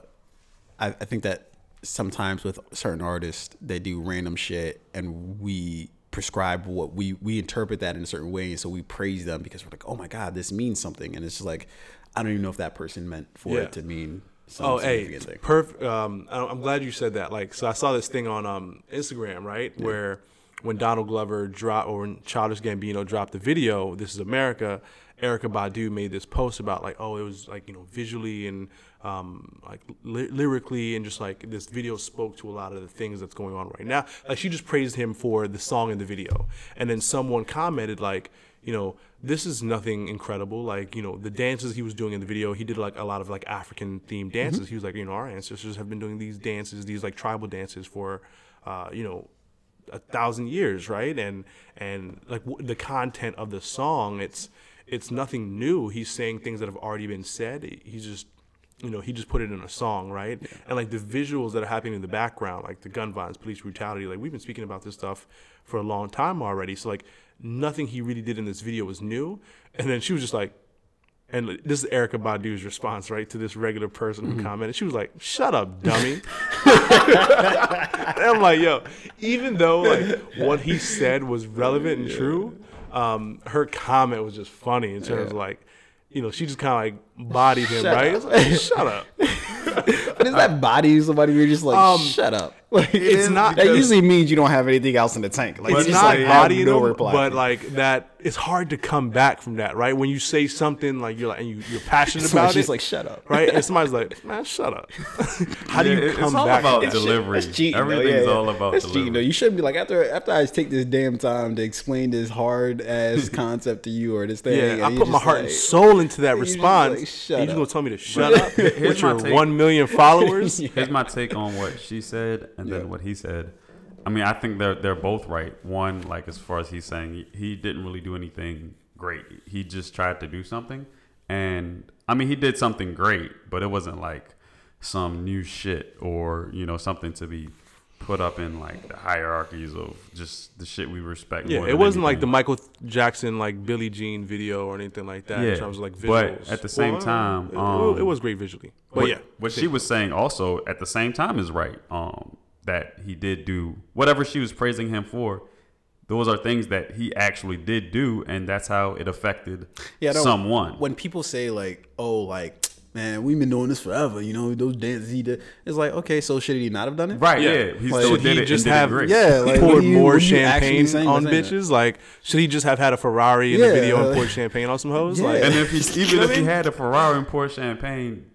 I, I think that sometimes with certain artists, they do random shit, and we prescribe what we we interpret that in a certain way, and so we praise them because we're like, oh my god, this means something, and it's just like. I don't even know if that person meant for yeah. it to mean something. Oh, hey, perfect. Um, I'm glad you said that. Like, so I saw this thing on um, Instagram, right, yeah. where when Donald Glover dropped, or when Childish Gambino dropped the video, This Is America, Erykah Badu made this post about, like, oh, it was, like, you know, visually and, um, like, ly- lyrically and just, like, this video spoke to a lot of the things that's going on right now. Like, she just praised him for the song and the video. And then someone commented, like, you know, this is nothing incredible. Like, you know, the dances he was doing in the video, he did, like, a lot of, like, African-themed dances. Mm-hmm. He was like, you know, our ancestors have been doing these dances, these, like, tribal dances for, uh, you know, a thousand years, right? And, and like, w- the content of the song, it's... it's nothing new. He's saying things that have already been said. He's just, you know, he just put it in a song, right? Yeah. And, like, the visuals that are happening in the background, like the gun violence, police brutality, like, we've been speaking about this stuff for a long time already. So, like, nothing he really did in this video was new. And then she was just like, and this is Erykah Badu's response, right, to this regular person who mm-hmm. commented. She was like, shut up, dummy. And I'm like, yo, even though, like, what he said was relevant and yeah. true, Um, her comment was just funny in terms yeah. of, like, you know, she just kind of, like, bodied him, shut right? Up. It's like, shut up. But is that bodying somebody you're just like, um, shut up? Like, it it's not. That usually means you don't have anything else in the tank. Like, it's not like, bodying no them, but, like, that, it's hard to come back from that, right? When you say something, like, you're like, and you, you're passionate about it. She's like, shut up. Right? And somebody's like, man, shut up. How yeah, do you come back? It's all about delivery. It's cheating. Everything's all about delivery. Cheating, though. You shouldn't be like, after after I take this damn time to explain this hard-ass concept to you or this thing. Yeah, I put my heart and soul into that response. You're just going to tell me to shut up with your one million followers? Yeah. Here's my take on what she said and yeah. then what he said. I mean, I think they're they're both right. One, like, as far as he's saying, he, he didn't really do anything great. He just tried to do something. And, I mean, he did something great, but it wasn't, like, some new shit or, you know, something to be put up in, like, the hierarchies of just the shit we respect. Yeah, more it wasn't anything. Like the Michael Jackson, like, Billie Jean video or anything like that. Yeah, in terms of, like, visuals. But at the same well, time, um, it was great visually. But what, yeah, what she was saying also at the same time is right. Um, that he did do whatever she was praising him for. Those are things that he actually did do, and that's how it affected yeah, someone. When people say, like, oh, like, man, we've been doing this forever, you know, those dances he did. It's like, okay, so should he not have done it? Right, yeah. yeah. He like, still did he it just and have, it yeah, like, he poured you, more champagne on bitches? That? Like, should he just have had a Ferrari in yeah, the video uh, and poured champagne on some hoes? Yeah. Like, and if he, even if he had a Ferrari and poured champagne,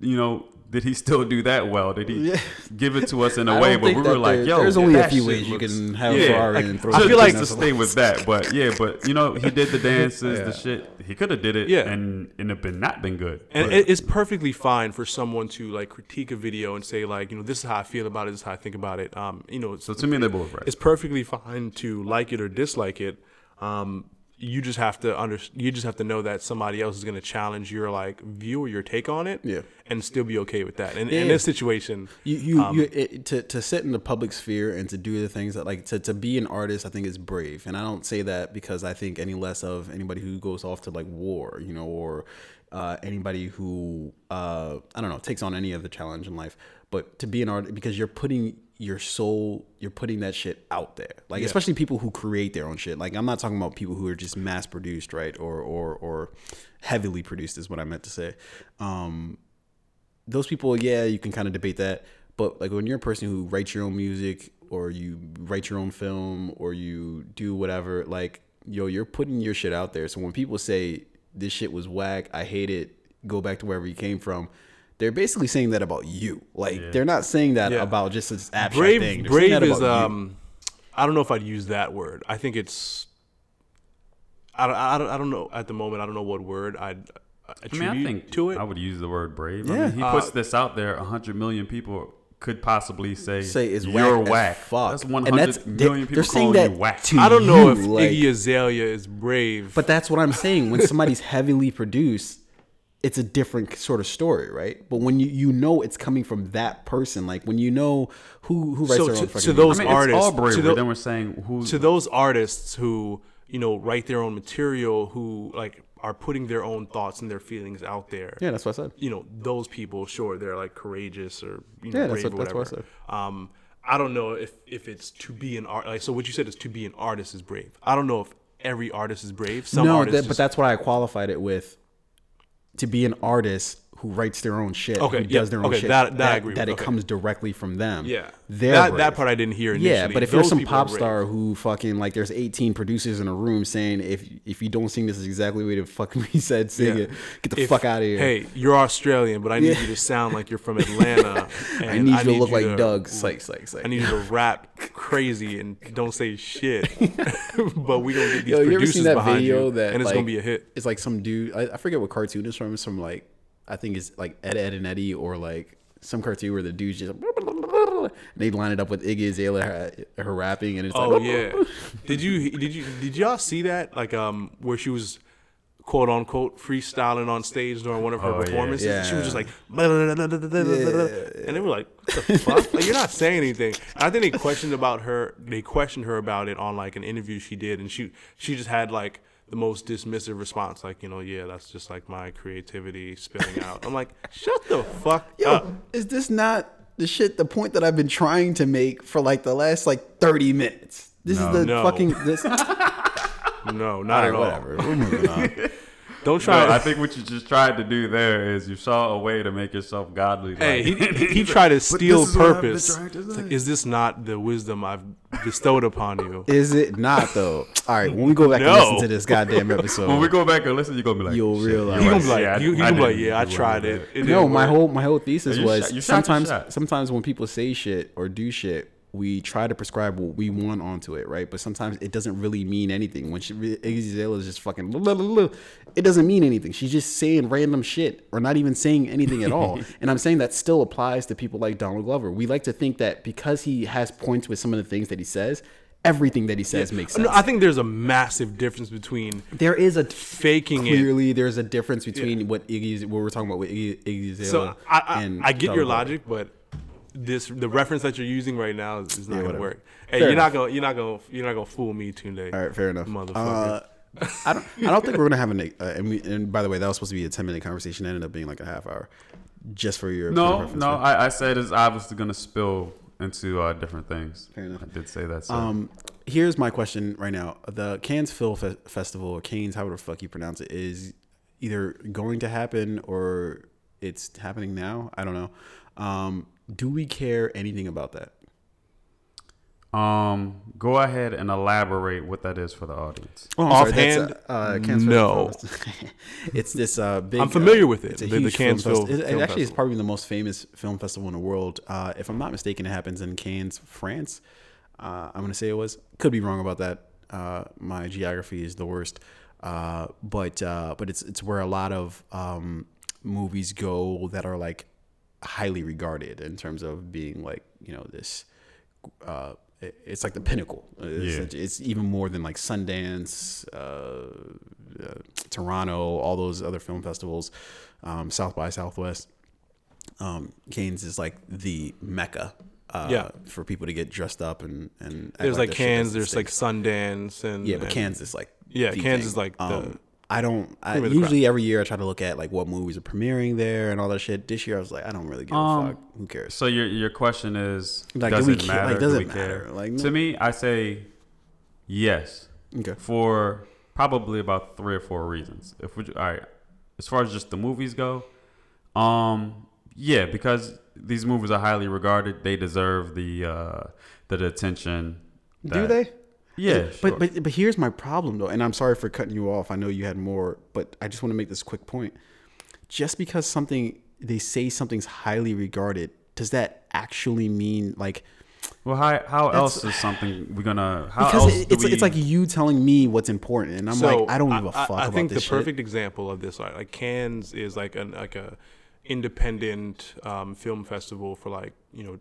you know, did he still do that well? Did he yeah. give it to us in a way? But we were like, yo, there's only a few ways you can have a yeah, like, and throw I feel like to stay with that. But yeah, but you know, he did the dances, yeah. the shit. He could have did it yeah. and, and it been not been good. And but. It's perfectly fine for someone to, like, critique a video and say, like, you know, this is how I feel about it. This is how I think about it. Um, you know, so to me, they're both right. It's perfectly fine to like it or dislike it. Um, you just have to under, you just have to know that somebody else is going to challenge your, like, view or your take on it, yeah. and still be okay with that. And yeah. in this situation, you you, um, you it, to to sit in the public sphere and to do the things that, like, to, to be an artist, I think is brave. And I don't say that because I think any less of anybody who goes off to, like, war, you know, or uh, anybody who uh, I don't know takes on any other challenge in life. But to be an artist, because you're putting your soul, you're putting that shit out there. Like, yeah. especially people who create their own shit. Like, I'm not talking about people who are just mass produced, right? Or, or, or heavily produced is what I meant to say. Um, those people, yeah, you can kind of debate that. But, like, when you're a person who writes your own music or you write your own film or you do whatever, like, yo, you're putting your shit out there. So when people say this shit was whack, I hate it, go back to wherever you came from, they're basically saying that about you. Like, yeah. they're not saying that yeah. about just this abstract brave, thing. They're brave is, um, I don't know if I'd use that word. I think it's, I, I, I don't know at the moment. I don't know what word I'd attribute I mean, I think to it. I would use the word brave. Yeah. I mean, he puts uh, this out there. one hundred million people could possibly say, say it's you're whack. whack. Fuck. That's one hundred and that's, million people calling that you whack. I don't know you, if like, Iggy Azalea is brave. But that's what I'm saying. When somebody's heavily produced, it's a different sort of story, right? But when you, you know it's coming from that person, like when you know who who writes so their to, own fucking to those I mean, artists, it's all bravery. To the, then we're saying who to those artists who you know write their own material, who like are putting their own thoughts and their feelings out there. Yeah, that's what I said. You know, those people, sure, they're like courageous or you know yeah, brave that's what, or whatever. That's what I said. Um, I don't know if if it's to be an art. Like, so what you said is to be an artist is brave. I don't know if every artist is brave. Some no, artists that, just, but that's what I qualified it with. to be an artist who writes their own shit, okay, who does yeah, their own okay, shit, that, that, that, I agree that with. it okay. comes directly from them. Yeah, that, that part I didn't hear initially. Yeah, but if Those you're some pop star who fucking, like, there's eighteen producers in a room saying, if if you don't sing this is exactly the way the fuck we said, sing yeah. it, get the if, fuck out of here. Hey, you're Australian, but I need yeah. you to sound like you're from Atlanta. And I need you I need to look you like to, Doug Sykes, Sykes, Sykes. I need you to rap crazy and don't say shit. But we don't get these Yo, producers you ever seen that behind video you, that, and it's like, gonna be a hit. It's like some dude, I, I forget what cartoon it's from. It's from like, I think it's like Ed, Ed, and Eddie, or like some cartoon where the dude's just blah, blah, blah, blah, and they line it up with Iggy Azalea her, her rapping, and it's oh, like, oh yeah. Did you did you did y'all see that, like, um where she was quote unquote freestyling on stage during one of her oh, performances? Yeah, yeah. She was just like blah, blah, blah, blah, blah, yeah, blah, and they were like, what the fuck? Like, you're not saying anything. I think they questioned about her. They questioned her about it on like an interview she did, and she she just had like the most dismissive response, like, you know, yeah, that's just like my creativity spilling out. I'm like, shut the fuck Yo, up. Is this not the shit, the point that I've been trying to make for like the last like thirty minutes? This no. is the no. fucking this. No, not all right, at all. Whatever. We're moving on. Don't try. No, I think what you just tried to do there is you saw a way to make yourself godly. Hey, he, he tried to steal purpose. Like, is this not the wisdom I've bestowed upon you? Is it not, though? All right, when we go back no. and listen to this goddamn episode. When we go back and listen, you're going to be like, you'll realize. You're going to be like, yeah, you, I, you, I, yeah, I tried it. it no, my whole, my whole thesis was shot, sometimes sometimes when people say shit or do shit, we try to prescribe what we want onto it, right? But sometimes it doesn't really mean anything. When she, Iggy Azalea is just fucking, blah, blah, blah, it doesn't mean anything. She's just saying random shit or not even saying anything at all. And I'm saying that still applies to people like Donald Glover. We like to think that because he has points with some of the things that he says, everything that he says yeah. makes sense. No, I think there's a massive difference between there is a faking clearly, it. Clearly, there's a difference between yeah. what Iggy's, what we're talking about with Iggy, Iggy Azalea. So I, I, and I get Donald your logic, Glover. but. This the reference that you're using right now is, is not yeah, gonna work. Hey, fair you're enough. not gonna you're not gonna you're not gonna fool me today. All right, fair enough, motherfucker. Uh, I don't I don't think we're gonna have an. Uh, and, we, and by the way, that was supposed to be a ten minute conversation. It ended up being like a half hour, just for your no reference, no. Right? I, I said it's obviously gonna spill into uh, different things. Fair enough. I did say that. So. Um, here's my question right now: the Cannes Film Fe- Festival, or Cannes, however the fuck you pronounce it, is either going to happen or it's happening now. I don't know. Um. Do we care anything about that? Um, go ahead and elaborate what that is for the audience. Oh, Offhand, uh, uh, no. It's this uh, big. I'm familiar uh, with it. It's a the huge the Cannes film. Fest- it, film it actually festival. is probably the most famous film festival in the world. Uh, if I'm not mistaken, it happens in Cannes, France. Uh, I'm going to say it was. Could be wrong about that. Uh, my geography is the worst. Uh, but uh, but it's it's where a lot of um, movies go that are like highly regarded in terms of being like, you know, this uh it's like the pinnacle. It's, yeah. it's even more than like Sundance, uh, uh Toronto, all those other film festivals, um South by Southwest. um Cannes is like the mecca uh yeah. for people to get dressed up and and there's like, like Cannes there's the like Sundance and yeah but and, Cannes is like yeah Cannes thing. is like the um, I don't. I, usually, crap. every year I try to look at like what movies are premiering there and all that shit. This year I was like, I don't really give a um, fuck. Who cares? So your your question is, like, does do it matter? Like, does do it matter? Care? Like, no. To me, I say yes. Okay. For probably about three or four reasons. If we all right, as far as just the movies go, um, yeah, because these movies are highly regarded, they deserve the uh, the attention. That, do they? Yeah, but, sure. but but here's my problem though, and I'm sorry for cutting you off. I know you had more, but I just want to make this quick point. Just because something they say something's highly regarded, does that actually mean like? Well, how how else is something we're gonna? How because else it, it's we, it's like you telling me what's important, and I'm so like I don't give a fuck. I, I about think this the shit. perfect example of this, like, like Cannes is like an like a independent um, film festival for like you know.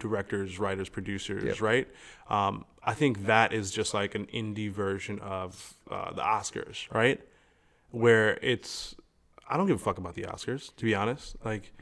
directors, writers, producers, yep. right? Um, I think that is just like an indie version of uh, the Oscars, right? Where it's, I don't give a fuck about the Oscars, to be honest. Like,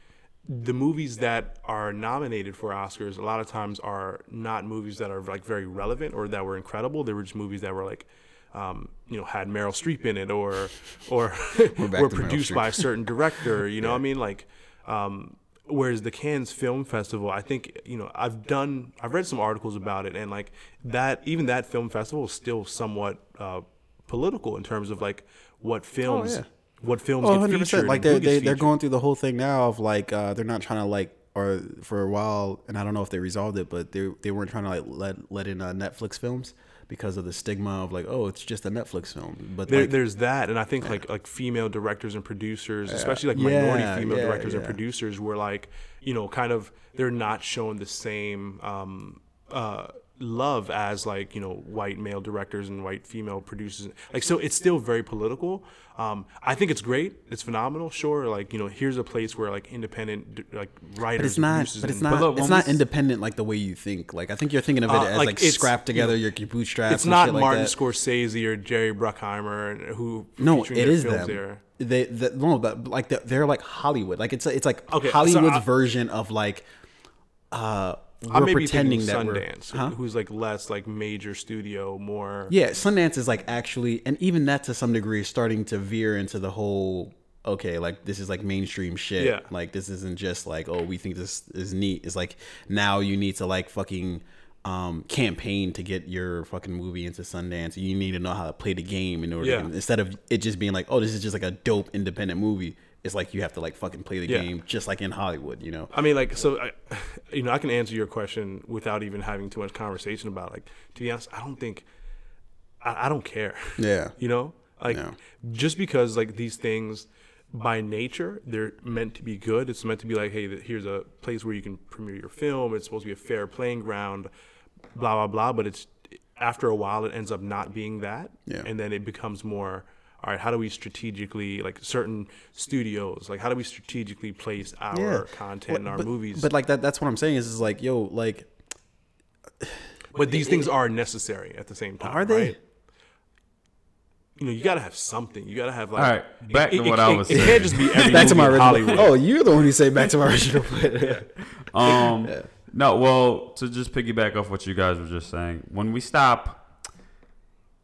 the movies that are nominated for Oscars a lot of times are not movies that are like very relevant or that were incredible. They were just movies that were like, um, you know, had Meryl Streep in it or or we're were produced by a certain director, you know yeah. what I mean? Like, um, whereas the Cannes Film Festival, I think, you know, I've done, I've read some articles about it, and like that, even that film festival is still somewhat uh, political in terms of like what films oh, yeah. what films oh, get featured. Like they're, they, they're going through the whole thing now of like, uh, they're not trying to like, or for a while, and I don't know if they resolved it, but they they weren't trying to like let, let in uh, Netflix films because of the stigma of like, oh, it's just a Netflix film. But there, like, there's that, and I think yeah. like like female directors and producers, yeah. especially like minority yeah, female yeah, directors yeah. and producers, were like, you know, kind of they're not shown the same um, uh, love as like, you know, white male directors and white female producers. Like, so it's still very political. Um, I think it's great. It's phenomenal. Sure, like, you know, here's a place where like independent like writers. But it's not. But it's not. But it's not independent like the way you think. Like, I think you're thinking of it uh, as like, like scrapped together, you know, your bootstraps. It's and not shit like Martin that. Scorsese or Jerry Bruckheimer who. No, it is them. There. They, the, no, but like the, they're like Hollywood. Like it's it's like okay, Hollywood's so I, version of like. Uh, I may be thinking Sundance, huh? who's like less like major studio, more. Yeah, Sundance is like actually, and even that to some degree is starting to veer into the whole. Okay, like this is like mainstream shit. Yeah. Like this isn't just like, oh, we think this is neat. It's like now you need to like fucking um, campaign to get your fucking movie into Sundance. You need to know how to play the game in order. Yeah. To, instead of it just being like, oh, this is just like a dope independent movie. It's like you have to like fucking play the yeah. game just like in Hollywood, you know? I mean, like, so, I, you know, I can answer your question without even having too much conversation about it. Like, to be honest, I don't think, I, I don't care. Yeah. You know? Like, no. Just because like these things by nature, they're meant to be good. It's meant to be like, hey, here's a place where you can premiere your film. It's supposed to be a fair playing ground, blah, blah, blah. But it's after a while, it ends up not being that. Yeah. And then it becomes more... All right, how do we strategically, like certain studios, like how do we strategically place our yeah. content and our but, movies? But like that, that's what I'm saying is, is like, yo, like. But these it, things are necessary at the same time. Are they? Right? You know, you got to have something. You got to have like. All right, back it, to it, what it, I was it, saying. It can't just be every back to my original. Hollywood. Oh, you're the one who say back to my original. yeah. Um, yeah. No, well, to just piggyback off what you guys were just saying, when we stop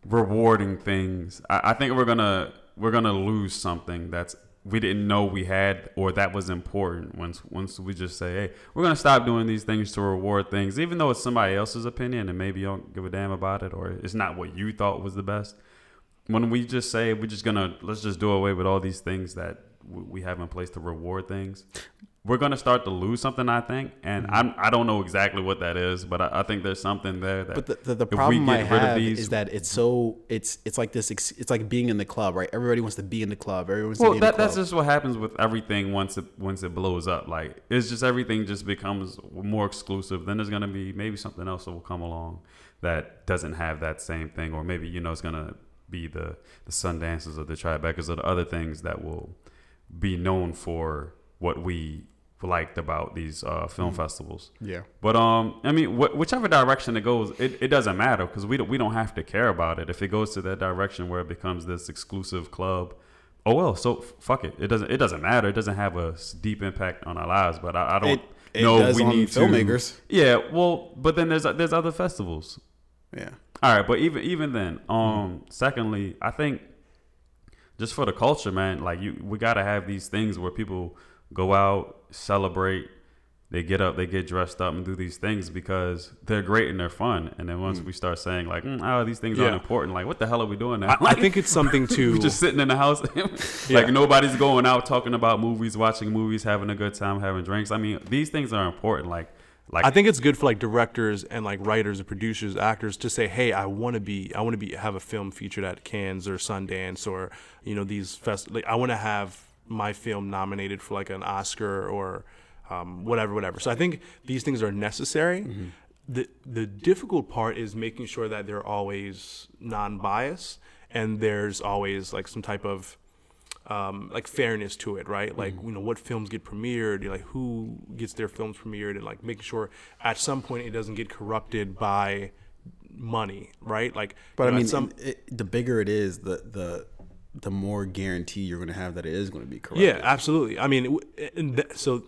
rewarding things, I, I think we're gonna we're gonna lose something that's we didn't know we had or that was important. Once once we just say, hey, we're gonna stop doing these things to reward things, even though it's somebody else's opinion and maybe you don't give a damn about it or it's not what you thought was the best. When we just say we're just gonna let's just do away with all these things that w- we have in place to reward things, we're gonna start to lose something, I think, and mm-hmm. I'm I don't know exactly what that is, but I, I think there's something there. That but the the, the problem I have these, is that it's so it's it's like this it's like being in the club, right? Everybody wants to be in the club. Everyone wants well, to be in that, the club. Well, that's just what happens with everything once it once it blows up. Like it's just everything just becomes more exclusive. Then there's gonna be maybe something else that will come along that doesn't have that same thing, or maybe you know it's gonna be the the Sundances or the Tribecas or the other things that will be known for what we liked about these uh, film festivals. Yeah. But um, I mean, wh- whichever direction it goes, it, it doesn't matter because we don't, we don't have to care about it. If it goes to that direction where it becomes this exclusive club, oh well, so f- fuck it. It doesn't it doesn't matter. It doesn't have a deep impact on our lives. But I, I don't it, it know does we on need filmmakers. To, yeah. Well, but then there's there's other festivals. Yeah. All right, but even even then, um, mm. secondly, I think just for the culture, man, like you, we gotta have these things where people go out, celebrate, they get up, they get dressed up and do these things because they're great and they're fun. And then once mm. we start saying like, mm, oh, these things yeah. aren't important. Like, what the hell are we doing now? I, like, I think it's something to... just sitting in the house. like yeah. Nobody's going out talking about movies, watching movies, having a good time, having drinks. I mean, these things are important. Like, like I think it's good for like directors and like writers and producers, actors to say, hey, I want to be, I want to be, have a film featured at Cannes or Sundance or, you know, these fest. Like, I want to have my film nominated for like an Oscar or um, whatever, whatever. So I think these things are necessary. Mm-hmm. The the difficult part is making sure that they're always non-biased and there's always like some type of um, like fairness to it, right? Like, mm-hmm. you know, what films get premiered, like who gets their films premiered and like making sure at some point it doesn't get corrupted by money, right? Like, but you know, I mean, some- it, the bigger it is, the, the, the more guarantee you're going to have that it is going to be corrupted. Yeah, absolutely. I mean, so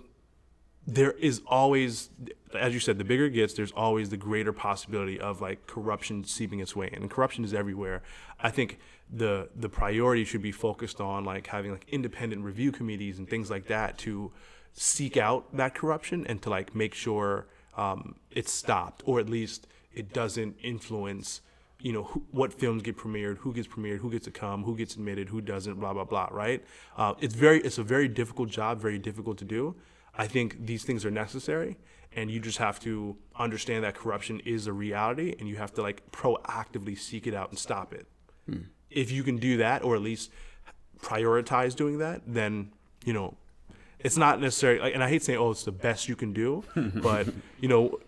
there is always, as you said, the bigger it gets, there's always the greater possibility of like corruption seeping its way in. And corruption is everywhere. I think the the priority should be focused on like having like independent review committees and things like that to seek out that corruption and to like make sure um, it's stopped or at least it doesn't influence you know, who, what films get premiered, who gets premiered, who gets to come, who gets admitted, who doesn't, blah, blah, blah, right? Uh, it's very, it's a very difficult job, very difficult to do. I think these things are necessary, and you just have to understand that corruption is a reality, and you have to, like, proactively seek it out and stop it. Hmm. If you can do that, or at least prioritize doing that, then, you know, it's not necessarily, like, and I hate saying, oh, it's the best you can do, but, you know,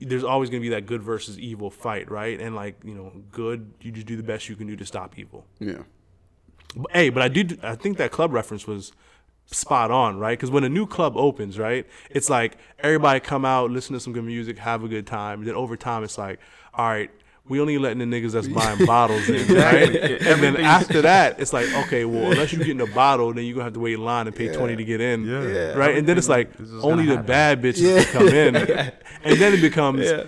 there's always going to be that good versus evil fight, right? And, like, you know, good, you just do the best you can do to stop evil. Yeah. But, hey, but I did, I think that club reference was spot on, right? Because when a new club opens, right, it's like everybody come out, listen to some good music, have a good time. And then over time, it's like, all right, we only letting the niggas that's buying bottles in, right? And then after that, it's like, okay, well, unless you're getting a bottle, then you're going to have to wait in line and pay yeah. twenty to get in, yeah. right? And then it's like, only the happen. bad bitches yeah. can come in. And then it becomes yeah.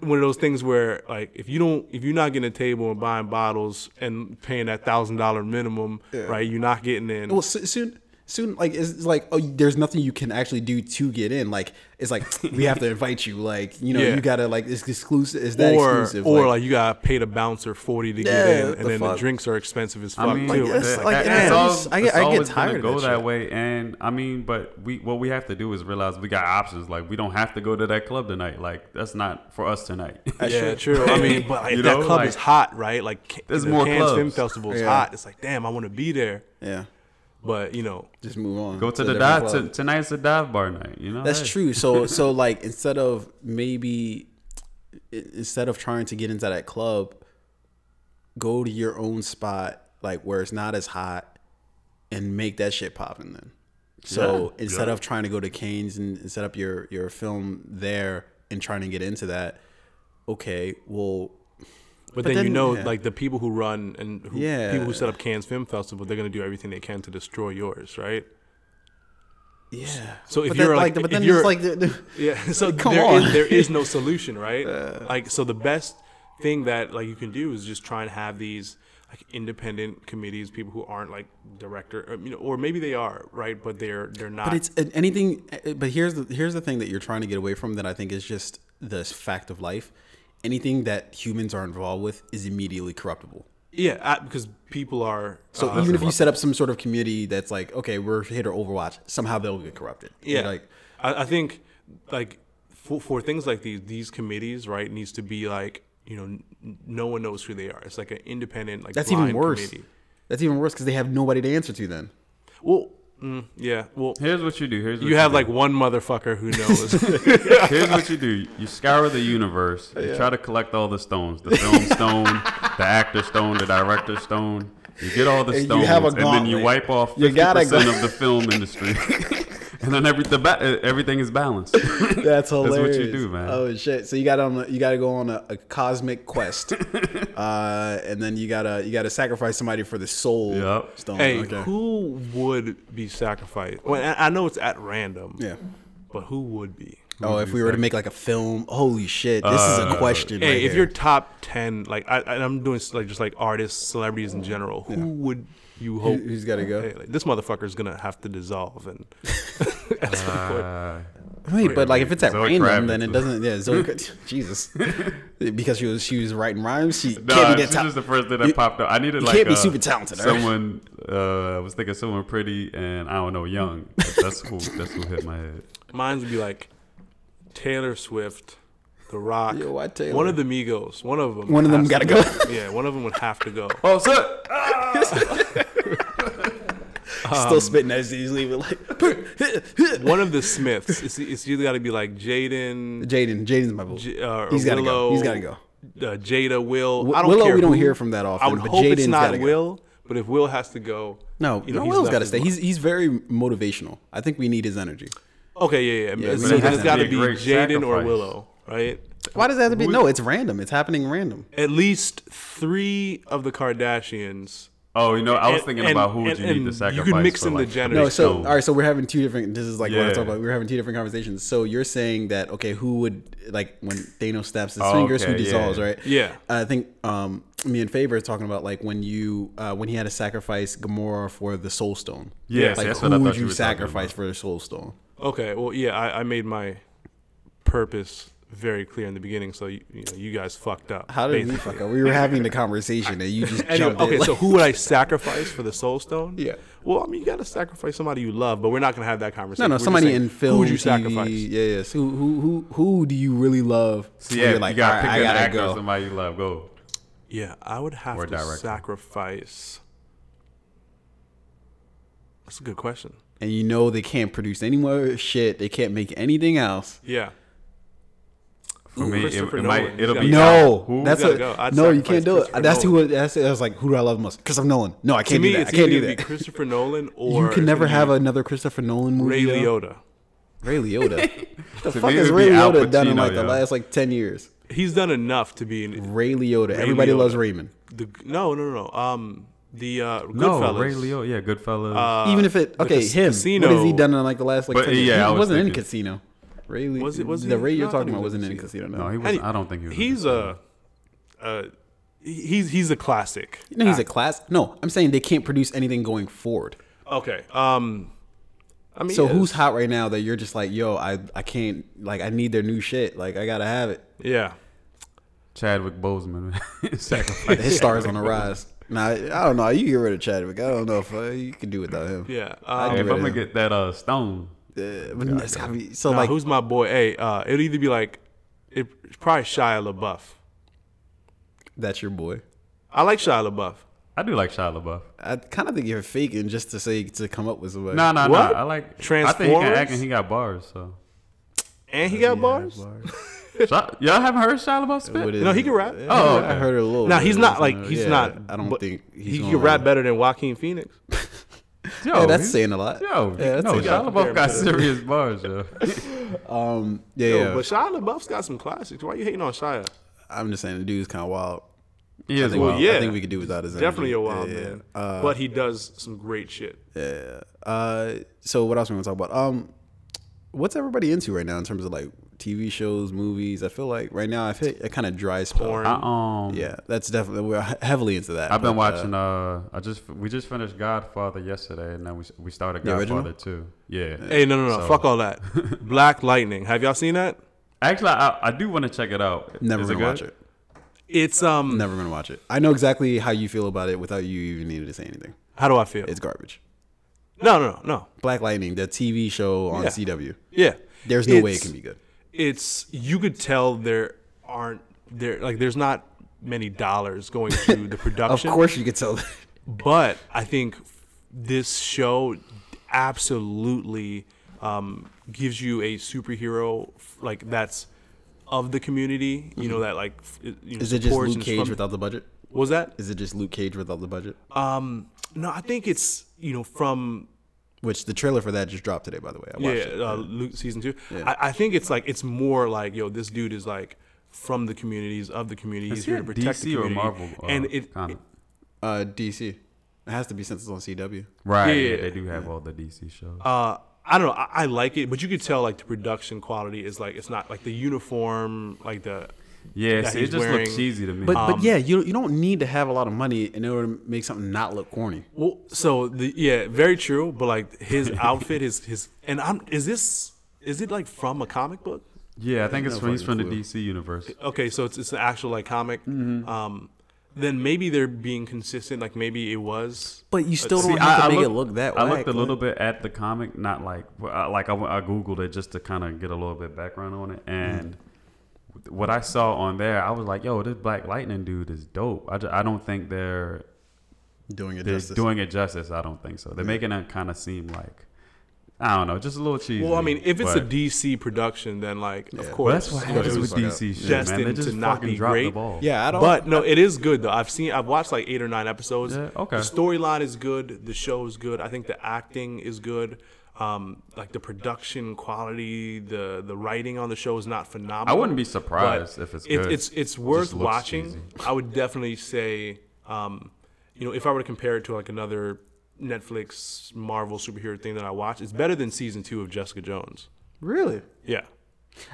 one of those things where, like, if you don't, if you're not getting a table and buying bottles and paying that one thousand dollars minimum, yeah. right, you're not getting in. Well, so, soon... Soon, like, it's like, oh, there's nothing you can actually do to get in. Like, it's like, we have to invite you. Like, you know, yeah. you got to, like, it's exclusive. Is that or, exclusive? Or, like, like you got to pay the bouncer forty to yeah, get in. And the then fuck? the drinks are expensive as fuck, I mean, too. Like, it's, like, that, it's always, I get, I get tired of go that, that way. And, I mean, but we what we have to do is realize we got options. Like, we don't have to go to that club tonight. Like, that's not for us tonight. Yeah, true. I mean, but like, that know? club like, is hot, right? Like, there's the more Cannes clubs. Film Festival is yeah. hot. It's like, damn, I want to be there. Yeah. But, you know, just move on. Go to the dive. To, tonight's the dive bar night. You know, that's hey. true. So, so like, instead of maybe instead of trying to get into that club, go to your own spot, like where it's not as hot, and make that shit poppin' then. So yeah. instead yeah. of trying to go to Cannes and set up your, your film there and trying to get into that, okay, well. But, but then, then you know, yeah. like the people who run and who, yeah. people who set up Cannes Film Festival, they're gonna do everything they can to destroy yours, right? Yeah. So if but you're then, like, like, but then it's like, the, the, yeah. So like, come there on. is there is no solution, right? Uh, like, so the best thing that like you can do is just try and have these like independent committees, people who aren't like director, or, you know, or maybe they are, right? But they're they're not. But it's anything. But here's the here's the thing that you're trying to get away from that I think is just this fact of life. Anything that humans are involved with is immediately corruptible. Yeah, because people are... So uh, even if you set up some sort of community that's like, okay, we're here to Overwatch, somehow they'll get corrupted. Yeah. Like, I, I think like for, for things like these, these committees, right, needs to be like, you know, n- no one knows who they are. It's like an independent, like that's blind even worse. committee. That's even worse because they have nobody to answer to then. Well... Mm, yeah. Well, here's what you do. Here's what you, you have do. like one motherfucker who knows. Here's what you do. You scour the universe. You yeah. try to collect all the stones. The film stone, the actor stone, the director stone. You get all the and stones, and then you wipe off fifty percent of the film industry. And then everything, everything is balanced. That's hilarious. That's what you do, man. Oh shit! So you got on, you got to go on a, a cosmic quest, uh, and then you gotta, you gotta sacrifice somebody for the soul yep. stone. Hey, okay. Who would be sacrificed? Well, I know it's at random. Yeah, but who would be? Who oh, would if be we were to make like a film, holy shit! This uh, is a question. Hey, right if here. You're top ten, like, I, and I'm doing like just like artists, celebrities in general, who yeah. would? You hope he's got to go. Hey, like, this motherfucker's gonna have to dissolve, and at some uh, point. Wait, wait, but like wait, if it's at Zoe random, Kravitz then it doesn't. Yeah, Zoe, Jesus, because she was she was writing rhymes. She no, can't be that. This ta- is the first thing that you, popped up. I needed you like can't be uh, super talented. Someone, uh, I was thinking someone pretty and I don't know, young. That's who. That's who hit my head. Mine would be like Taylor Swift, The Rock. Yo, I tell you one of the Migos. One of them. One of them gotta go. go. Yeah, one of them would have to go. Oh, sir. Ah! Still um, spitting as easily, but like one of the Smiths. It's, it's either got to be like Jaden. Jaden, Jaden's my boy. J- uh, He's got to go. He's got to go. Uh, Jada, Will. I don't Willow, care we don't who. hear from that often. I would but hope Jaden's it's not Will, go. But if Will has to go, no, you know, no Will's got to stay. He's he's very motivational. I think we need his energy. Okay, yeah, yeah. yeah so then it's got to be Jaden or Willow, right? Why does that have to be? No, it's random. It's happening random. At least three of the Kardashians. Oh, you know, I was and, thinking and, about who would and, you need to sacrifice. You could mix for in like the gender. No, so all right, so we're having two different. This is like yeah. what I talk about. We're having two different conversations. So you're saying that okay, who would like when Thanos snaps his oh, fingers, okay, who dissolves, yeah. right? Yeah, I think um, me and Favor is talking about like when you uh, when he had to sacrifice Gamora for the Soul Stone. Yes, like, that's who what I would you sacrifice for the Soul Stone? Okay, well, yeah, I, I made my purpose very clear in the beginning, so you, you know, you guys fucked up. How did basically. we fuck up? We were having the conversation and you just jumped anyway, okay, in. Okay, so who would I sacrifice for the Soul Stone? Yeah. Well, I mean, you got to sacrifice somebody you love, but we're not going to have that conversation. No, no, we're somebody saying, in film. Who would you T V, sacrifice? Yeah, yeah. So who, who, who, who do you really love? So yeah, you're like, you got to pick an actor go. somebody you love. Go. Yeah, I would have or to director. sacrifice. That's a good question. And you know they can't produce any more shit. They can't make anything else. Yeah. For Ooh, me, it, it might, it'll be no. Who? That's a, go. no, you can't do it. That's Nolan. who. That's I was like, who do I love most? Christopher Nolan. No, I can't me, do that. I can't do that. Christopher Nolan, or you can never have another Christopher Nolan movie. Ray Liotta. Ray Liotta. The fuck has Ray Liotta done in like yo. the last like ten years? He's done enough to be in Ray Liotta. Ray Everybody Liotta. loves Raymond. The, no, no, no. Um. The uh, Goodfellas. No, Ray Liotta. Yeah, Goodfellas. Uh, Even if it okay, him. Casino. What has he done in like the last like? But, ten years? Yeah, he wasn't in Casino. Ray Lee, was it was the Ray you're talking about wasn't in a Casino? No, he wasn't. I don't think he was. He's a, uh, he's he's a classic. No, he's a class. No, I'm saying they can't produce anything going forward. Okay. Um, I mean, so who's hot right now that you're just like, yo, I I can't like I need their new shit. Like I gotta have it. Yeah. Chadwick Boseman. Sacrifice. His star's on the rise. Nah, I don't know. You get rid of Chadwick. I don't know if uh, you can do without him. Yeah. Um, if I'm gonna get that uh Stone. Uh, but it's gotta be, so nah, like, who's my boy? Hey, uh, it'll either be like, it, it's probably Shia LaBeouf. That's your boy. I like Shia LaBeouf. I do like Shia LaBeouf. I kind of think you're faking just to say to come up with somebody. No, no, no. I like Transformers. I think he can act and he got bars. So. And he got he bars. bars. Y'all haven't heard Shia LaBeouf spit? No, he can rap. Yeah, oh, okay. I heard it a little. Now nah, he's not like he's yeah, not. I don't think he's he can rap right. better than Joaquin Phoenix. Yo, yeah, that's saying a lot. Yo, yeah, no, Shia LaBeouf got serious bars, yo. um, yeah, yo, yeah. But Shia LaBeouf's got some classics. Why are you hating on Shia? I'm just saying the dude's kind of wild. He is wild. Yeah. I think we could do without his energy. Definitely a wild yeah, man. Yeah. Uh, but he does some great shit. Yeah. Uh, so what else we want to talk about? Um, what's everybody into right now in terms of like T V shows, movies? I feel like right now I've hit a kind of dry spell. Porn. I, um, yeah, that's definitely we're heavily into that. I've but, been watching. Uh, I just we just finished Godfather yesterday, and then we we started Godfather too. Yeah. Hey, no, no, no! So. Fuck all that. Black Lightning. Have y'all seen that? Actually, I, I do want to check it out. Never Is gonna it watch it. It's um. Never gonna watch it. I know exactly how you feel about it without you even needing to say anything. How do I feel? It's garbage. No, no, no, no. Black Lightning, the T V show on yeah. C W. Yeah. There's no it's, way it can be good. It's you could tell there aren't there like there's not many dollars going to the production. Of course you could tell that. But I think this show absolutely um, gives you a superhero like that's of the community. You mm-hmm. know that like you know, is it just Luke Cage from, without the budget? What was that? Is it just Luke Cage without the budget? Um, no, I think it's you know from. Which the trailer for that just dropped today, by the way. I watched yeah, it. Uh, Luke season two. Yeah. I, I think it's like it's more like yo, this dude is like from the communities of the community. Is He's here to protect D C the community. or Marvel? Uh, and it, it uh, D C. It has to be since it's on C W. Right. Yeah, yeah, yeah. They do have yeah. all the D C shows. Uh, I don't know. I, I like it, but you could tell like the production quality is like it's not like the uniform, like the. Yeah, see, it just wearing. looks cheesy to me. But, but um, yeah, you you don't need to have a lot of money in order to make something not look corny. Well, so the, yeah, very true. But like his outfit, his his and I'm is this is it like from a comic book? Yeah, I think I it's from he's from the D C universe. Okay, so it's it's an actual like comic. Mm-hmm. Um, then maybe they're being consistent. Like maybe it was, but you still don't see, have I, to I make look, it look that. I whack, looked a little bit at the comic, not like like I, I googled it just to kind of get a little bit background on it and. Mm-hmm. What I saw on there, I was like, "Yo, this Black Lightning dude is dope." I, just, I don't think they're doing it they're justice. Doing it justice, I don't think so. They're yeah. making it kind of seem like I don't know, just a little cheesy. Well, I mean, if it's a D C production, then like, yeah. of course, well, that's what happens with like D C shit, man. They just to not be great. The ball. Yeah, I don't. But no, it is good though. I've seen, I've watched like eight or nine episodes. Yeah, okay. The storyline is good. The show is good. I think the acting is good. Um, like the production quality, the the writing on the show is not phenomenal. I wouldn't be surprised if it's good. It, it's it's worth it watching. Easy. I would definitely say, um, you know, if I were to compare it to like another Netflix Marvel superhero thing that I watch, it's better than season two of Jessica Jones. Really? Yeah.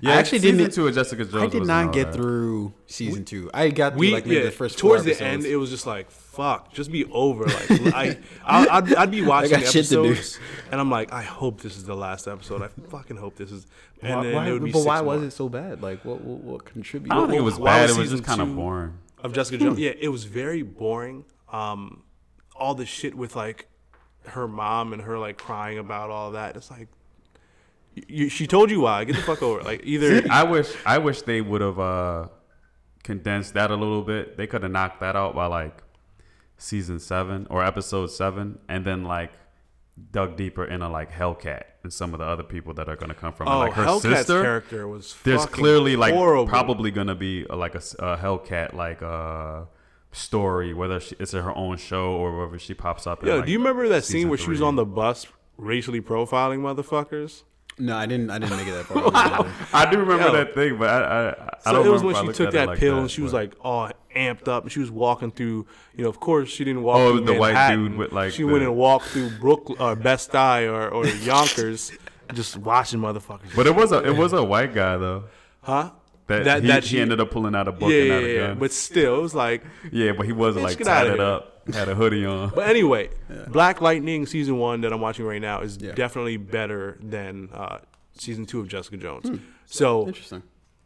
Yeah, I actually didn't two of Jessica Jones. I did not get through season two. I got through like maybe the first four episodes. Towards the end, it was just like, fuck, just be over. Like I, I, I'd, I'd be watching episodes, and I'm like, I hope this is the last episode. I fucking hope this is. And then it would be. But why was it so bad? Like, what, what, what contributed? I don't think it was bad. It was just kind of boring. Of Jessica Jones, yeah, it was very boring. Um, all the shit with like her mom and her like crying about all that. It's like. You, she told you why. Get the fuck over. Like either I wish I wish they would have uh, condensed that a little bit. They could have knocked that out by like season seven or episode seven, and then like dug deeper into like Hellcat and some of the other people that are going to come from. Oh, and, like her Hellcat's sister character was. There's clearly like horrible. Probably going to be uh, like a, a Hellcat like uh, story, whether she, it's her own show or whether she pops up. Yo, in, like, do you remember that scene where three. she was on the bus racially profiling motherfuckers? No, I didn't. I didn't make it that far. Wow. I do remember Yo. that thing, but I, I, I so don't. So it was when she took that like pill that, and she but. was like all amped up, and she was walking through. You know, of course, she didn't walk. Oh, through the Manhattan. White dude with like. She the... went and walked through Brooklyn, or Best Eye, or, or Yonkers, just watching motherfuckers. But it was a it was a white guy though. Huh? That that, he, that she ended up pulling out a book yeah, and out a gun. But still, it was like. Yeah, but he wasn't like tied it up. Had a hoodie on. But anyway, yeah. Black Lightning season one that I'm watching right now is yeah. definitely better than uh, season two of Jessica Jones. Hmm. So interesting.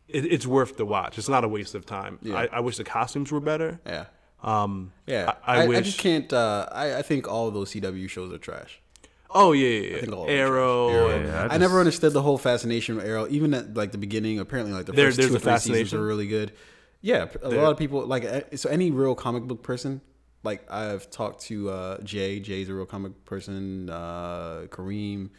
It, it's worth the watch. It's not a waste of time. Yeah. I, I wish the costumes were better. Yeah. Um, yeah. I, I, I wish. I just can't. Uh, I, I think all of those C W shows are trash. Oh yeah, yeah, yeah. Arrow. Arrow. Yeah, yeah, I, just, I never understood the whole fascination of Arrow. Even at like the beginning, apparently like the there, first two or three seasons are really good. Yeah, a there. lot of people like so. Any real comic book person. Like, I've talked to uh, Jay. Jay's a real comic person. Uh, Kareem.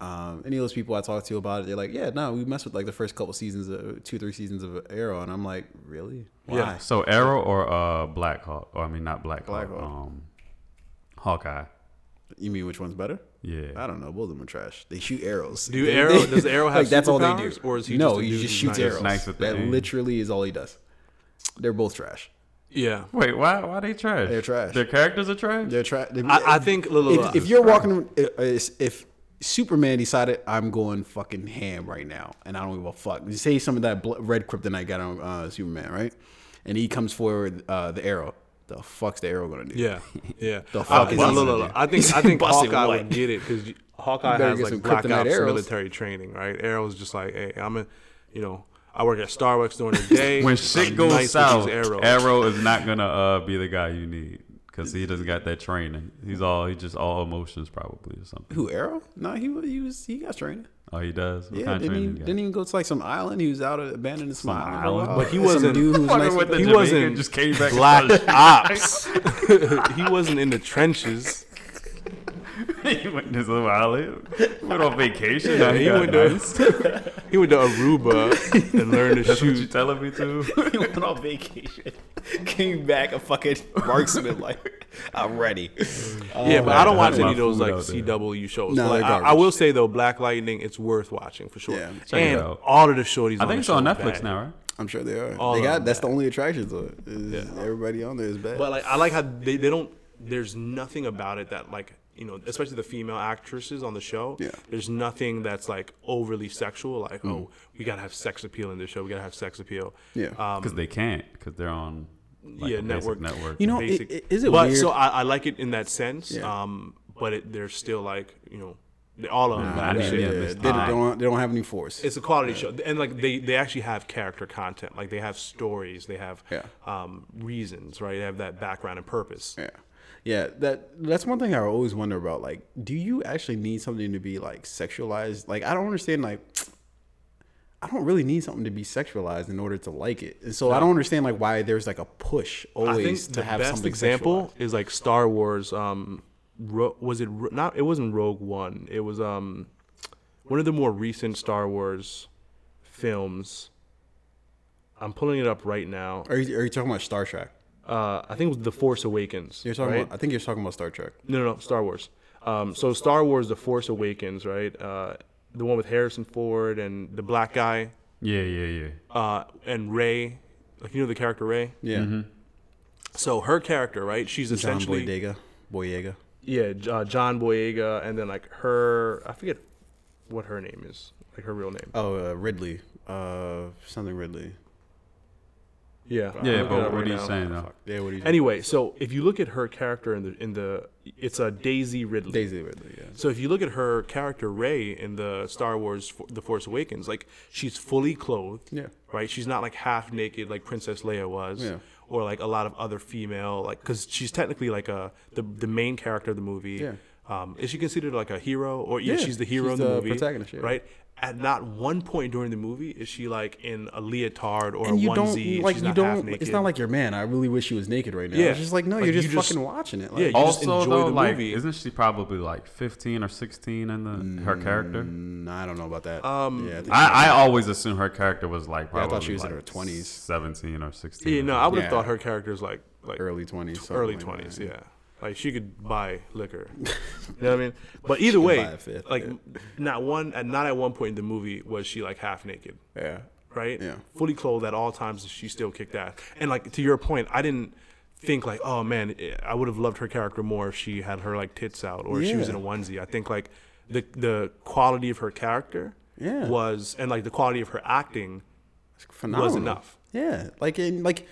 Um, any of those people I talked to about it, they're like, yeah, no, we messed with, like, the first couple seasons, of, two, three seasons of Arrow. And I'm like, really? Why? Yeah. So, Arrow or uh, Black Hawk? Or, I mean, not Black, Black Hawk. Hawk. Um, Hawkeye. You mean which one's better? Yeah. I don't know. Both of them are trash. They shoot arrows. Do they, Arrow? They, does Arrow have like, that's all they do. Or is he no, just he just shoots nice. arrows. Nice that thing. Literally is all he does. They're both trash. Yeah. Wait. Why? Why are they trash? They're trash. Their characters are trash. They're trash. I, I think. Look, look, if, if you're trash. walking, if, if Superman decided I'm going fucking ham right now, and I don't give a fuck. You say some of that red kryptonite got on uh, Superman, right? And he comes forward, uh, the Arrow. The fuck's the Arrow gonna do? Yeah. Yeah. The fuck I, is look, look, look. I think. I think Hawkeye what? would get it because Hawkeye has like black ops military training, right? Arrow's just like, hey, I'm a, you know. I work at Starbucks during the day. When shit I'm goes nice south, Arrow is not gonna uh, be the guy you need because he doesn't got that training. He's all he just all emotions probably or something. Who Arrow? No, he he was he got training. Oh, he does. What yeah, kind didn't, of he, he didn't even go to like some island. He was out abandoned some island, but he wasn't. Dude who was nice with he wasn't just came back black ops. He wasn't in the trenches. He went to some island. Went on vacation. Yeah, he, he, went nice. to, he went to Aruba and learned to That's shoot. What you telling me to? He went on vacation. Came back a fucking marksman. Like I'm ready. Oh, yeah, but I don't watch any of those like C W shows. No, like, I, I will say though, Black Lightning, it's worth watching for sure. Yeah, and all of the shorties. I think on it's on Netflix bad. now, right? I'm sure they are. All they got. That's bad. The only attraction to it. Yeah. Everybody on there is bad. But like, I like how they, they don't. There's nothing about it that like. You know, especially the female actresses on the show. Yeah. There's nothing that's like overly sexual. Like, mm. oh, we gotta have sex appeal in this show. We gotta have sex appeal. Yeah. Because um, they can't. Because they're on. Like, yeah, network. Network. You know, it, it, is it but, weird? So I, I like it in that sense. Yeah. Um, but it, they're still like, you know, they, all of them. Nah, that yeah, shit. Yeah, they, they, don't, they don't have any force. It's a quality yeah. show, and like they, they actually have character content. Like they have stories. They have yeah. um, reasons. Right. They have that background and purpose. Yeah. Yeah, that that's one thing I always wonder about. Like, do you actually need something to be like sexualized? Like, I don't understand. Like, I don't really need something to be sexualized in order to like it. And so no. I don't understand like why there's like a push always I think to have something sexualized. The best example is like Star Wars. Um, Ro- was it Ro- not? It wasn't Rogue One. It was um, one of the more recent Star Wars films. I'm pulling it up right now. Are you are you talking about Star Trek? Uh, I think it was The Force Awakens. You're talking right? about, I think you're talking about Star Trek. No, no, no Star Wars. Um, so Star Wars, The Force Awakens, right? Uh, the one with Harrison Ford and the black guy. Yeah, yeah, yeah. Uh, and Rey, like you know the character Rey. Yeah. Mm-hmm. So her character, right? She's essentially John Boyega. Boyega. Yeah, uh, John Boyega, and then like her, I forget what her name is, like her real name. Oh, uh, Ridley. Uh, something Ridley. Yeah. But yeah, but what are you saying though? Yeah, what are you? Anyway, so if you look at her character in the in the, it's a Daisy Ridley. Daisy Ridley, yeah. So if you look at her character Rey in the Star Wars, The Force Awakens, like she's fully clothed. Yeah. Right. She's not like half naked like Princess Leia was. Yeah. Or like a lot of other female, like because she's technically like a the the main character of the movie. Yeah. Um, is she considered like a hero, or yeah, yeah she's the hero she's in the, the movie, protagonist, yeah. Right? At not one point during the movie is she like in a leotard or and a you onesie. Don't, like she's you not don't. Half naked. It's not like your man. I really wish she was naked right now. Yeah. It's just like no, like, you're just, you just fucking watching it. Like, yeah. You also, just enjoy though, the like, movie. Isn't she probably like fifteen or sixteen in the mm, her character? I don't know about that. Um, yeah, I, I, I always assumed her character was like. Probably yeah, I thought she was like in her twenties, seventeen or sixteen. Yeah, no, I would have yeah. thought her character was like like early twenties, early twenties. Like yeah. Like, she could buy liquor. You know what I mean? But either way, fifth, like, yeah. not one, not at one point in the movie was she, like, half naked. Yeah. Right? Yeah. Fully clothed at all times, and she still kicked ass. And, like, to your point, I didn't think, like, oh, man, I would have loved her character more if she had her, like, tits out or yeah. if she was in a onesie. I think, like, the the quality of her character yeah. was, and, like, the quality of her acting Phenomenal. was enough. Yeah. Like, in, like...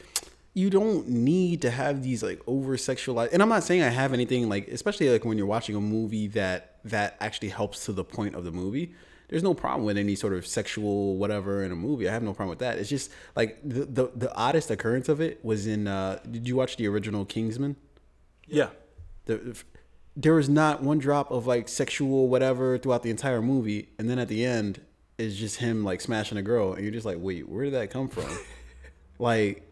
You don't need to have these like over sexualized, and I'm not saying I have anything like, especially like when you're watching a movie that that actually helps to the point of the movie. There's no problem with any sort of sexual whatever in a movie. I have no problem with that. It's just like the the, the oddest occurrence of it was in. Uh, did you watch the original Kingsman? Yeah. The, there was not one drop of like sexual whatever throughout the entire movie, and then at the end it's just him like smashing a girl, and you're just like, wait, where did that come from? Like.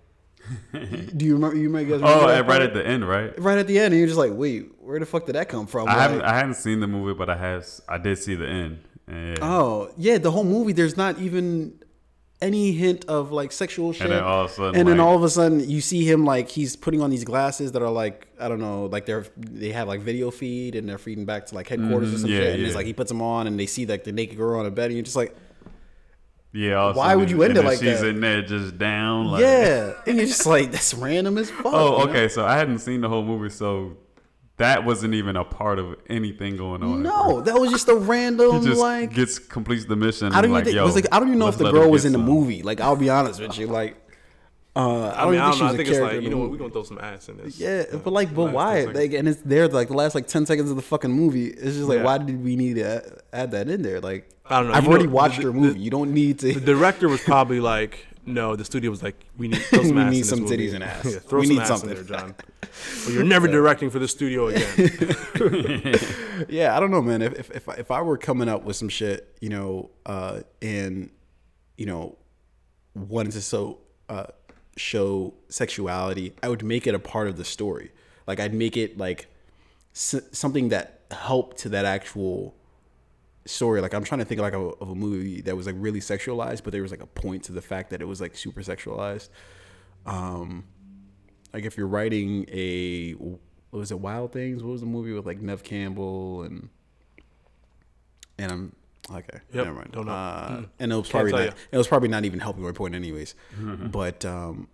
Do you remember? You might guys. Remember oh, that right part? At the end, right? Right at the end, and you're just like, "Wait, where the fuck did that come from?" I like, haven't, I haven't seen the movie, but I have. I did see the end. And oh yeah, the whole movie. There's not even any hint of like sexual shit. And then all of a sudden, and like, then all of a sudden, you see him like he's putting on these glasses that are like I don't know, like they're they have like video feed and they're feeding back to like headquarters mm, or some yeah, shit. And yeah. it's like he puts them on, and they see like the naked girl on a bed, and you're just like. Yeah. Also, why would you end it like she's that? She's in there just down. Like. Yeah. And you're just like, that's random as fuck. Oh, okay. You know? So I hadn't seen the whole movie. So that wasn't even a part of anything going on. No, that was just a random, he just like. Gets, completes the mission. I don't, like, think, yo, was like, I don't even know if the girl was in some. The movie. Like, I'll be honest with you. Like, uh, I, I don't mean, think I don't she know. was I think a character. It's like, you know what? We're going to throw some ass in this. Yeah. yeah. But like, but why? Like, and it's there, like, the last like ten seconds of the fucking movie. It's just like, yeah. why did we need to add that in there? Like. I don't know. I've you already know, watched the, your movie. The, you don't need to. The director was probably like, no, the studio was like, we need throw some, we ass need in some movie. Titties and ass. Yeah, throw we some need ass something. In there, John. Or you're never directing for the studio again. Yeah, I don't know, man. If, if if if I were coming up with some shit, you know, uh, and, you know, wanted to so, uh, show sexuality, I would make it a part of the story. Like, I'd make it like s- something that helped to that actual story. Like, I'm trying to think like a, of a movie that was like really sexualized, but there was like a point to the fact that it was like super sexualized. Um, like if you're writing a, what was it, Wild Things? What was the movie with like Nev Campbell and and I'm okay. Yep, never mind. Don't know. Uh, mm. And it was probably not, it was probably not even helping my point, anyways. Mm-hmm. But um,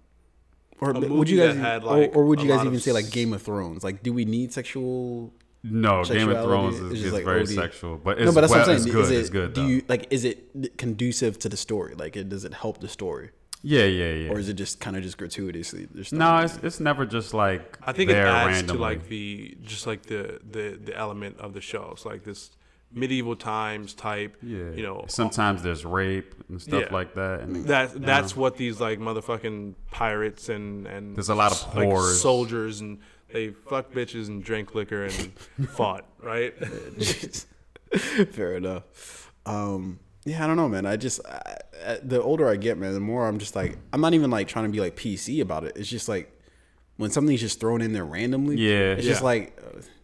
or would you guys had, like, or, or would you guys even say like Game of Thrones? Like, do we need sexual? No, Game of Thrones is, is like very O D. Sexual, but it's, no, but that's well, what I'm saying. It's good. Is it, it's good. Do you, like, is it conducive to the story? Like, it, does it help the story? Yeah, yeah, yeah. Or is it just kind of just gratuitously? No, it's it. it's never just like I think it adds randomly. To like the just like the, the, the element of the show. It's like this medieval times type. Yeah, you know. Sometimes there's rape and stuff yeah. like that. And that you know. That's what these like motherfucking pirates and and there's a lot of whores, soldiers and. They fucked bitches and drank liquor and fought, right? Fair enough. Um, yeah, I don't know, man. I just, I, I, the older I get, man, the more I'm just like, I'm not even like trying to be like P C about it. It's just like when something's just thrown in there randomly, yeah, it's yeah. just like,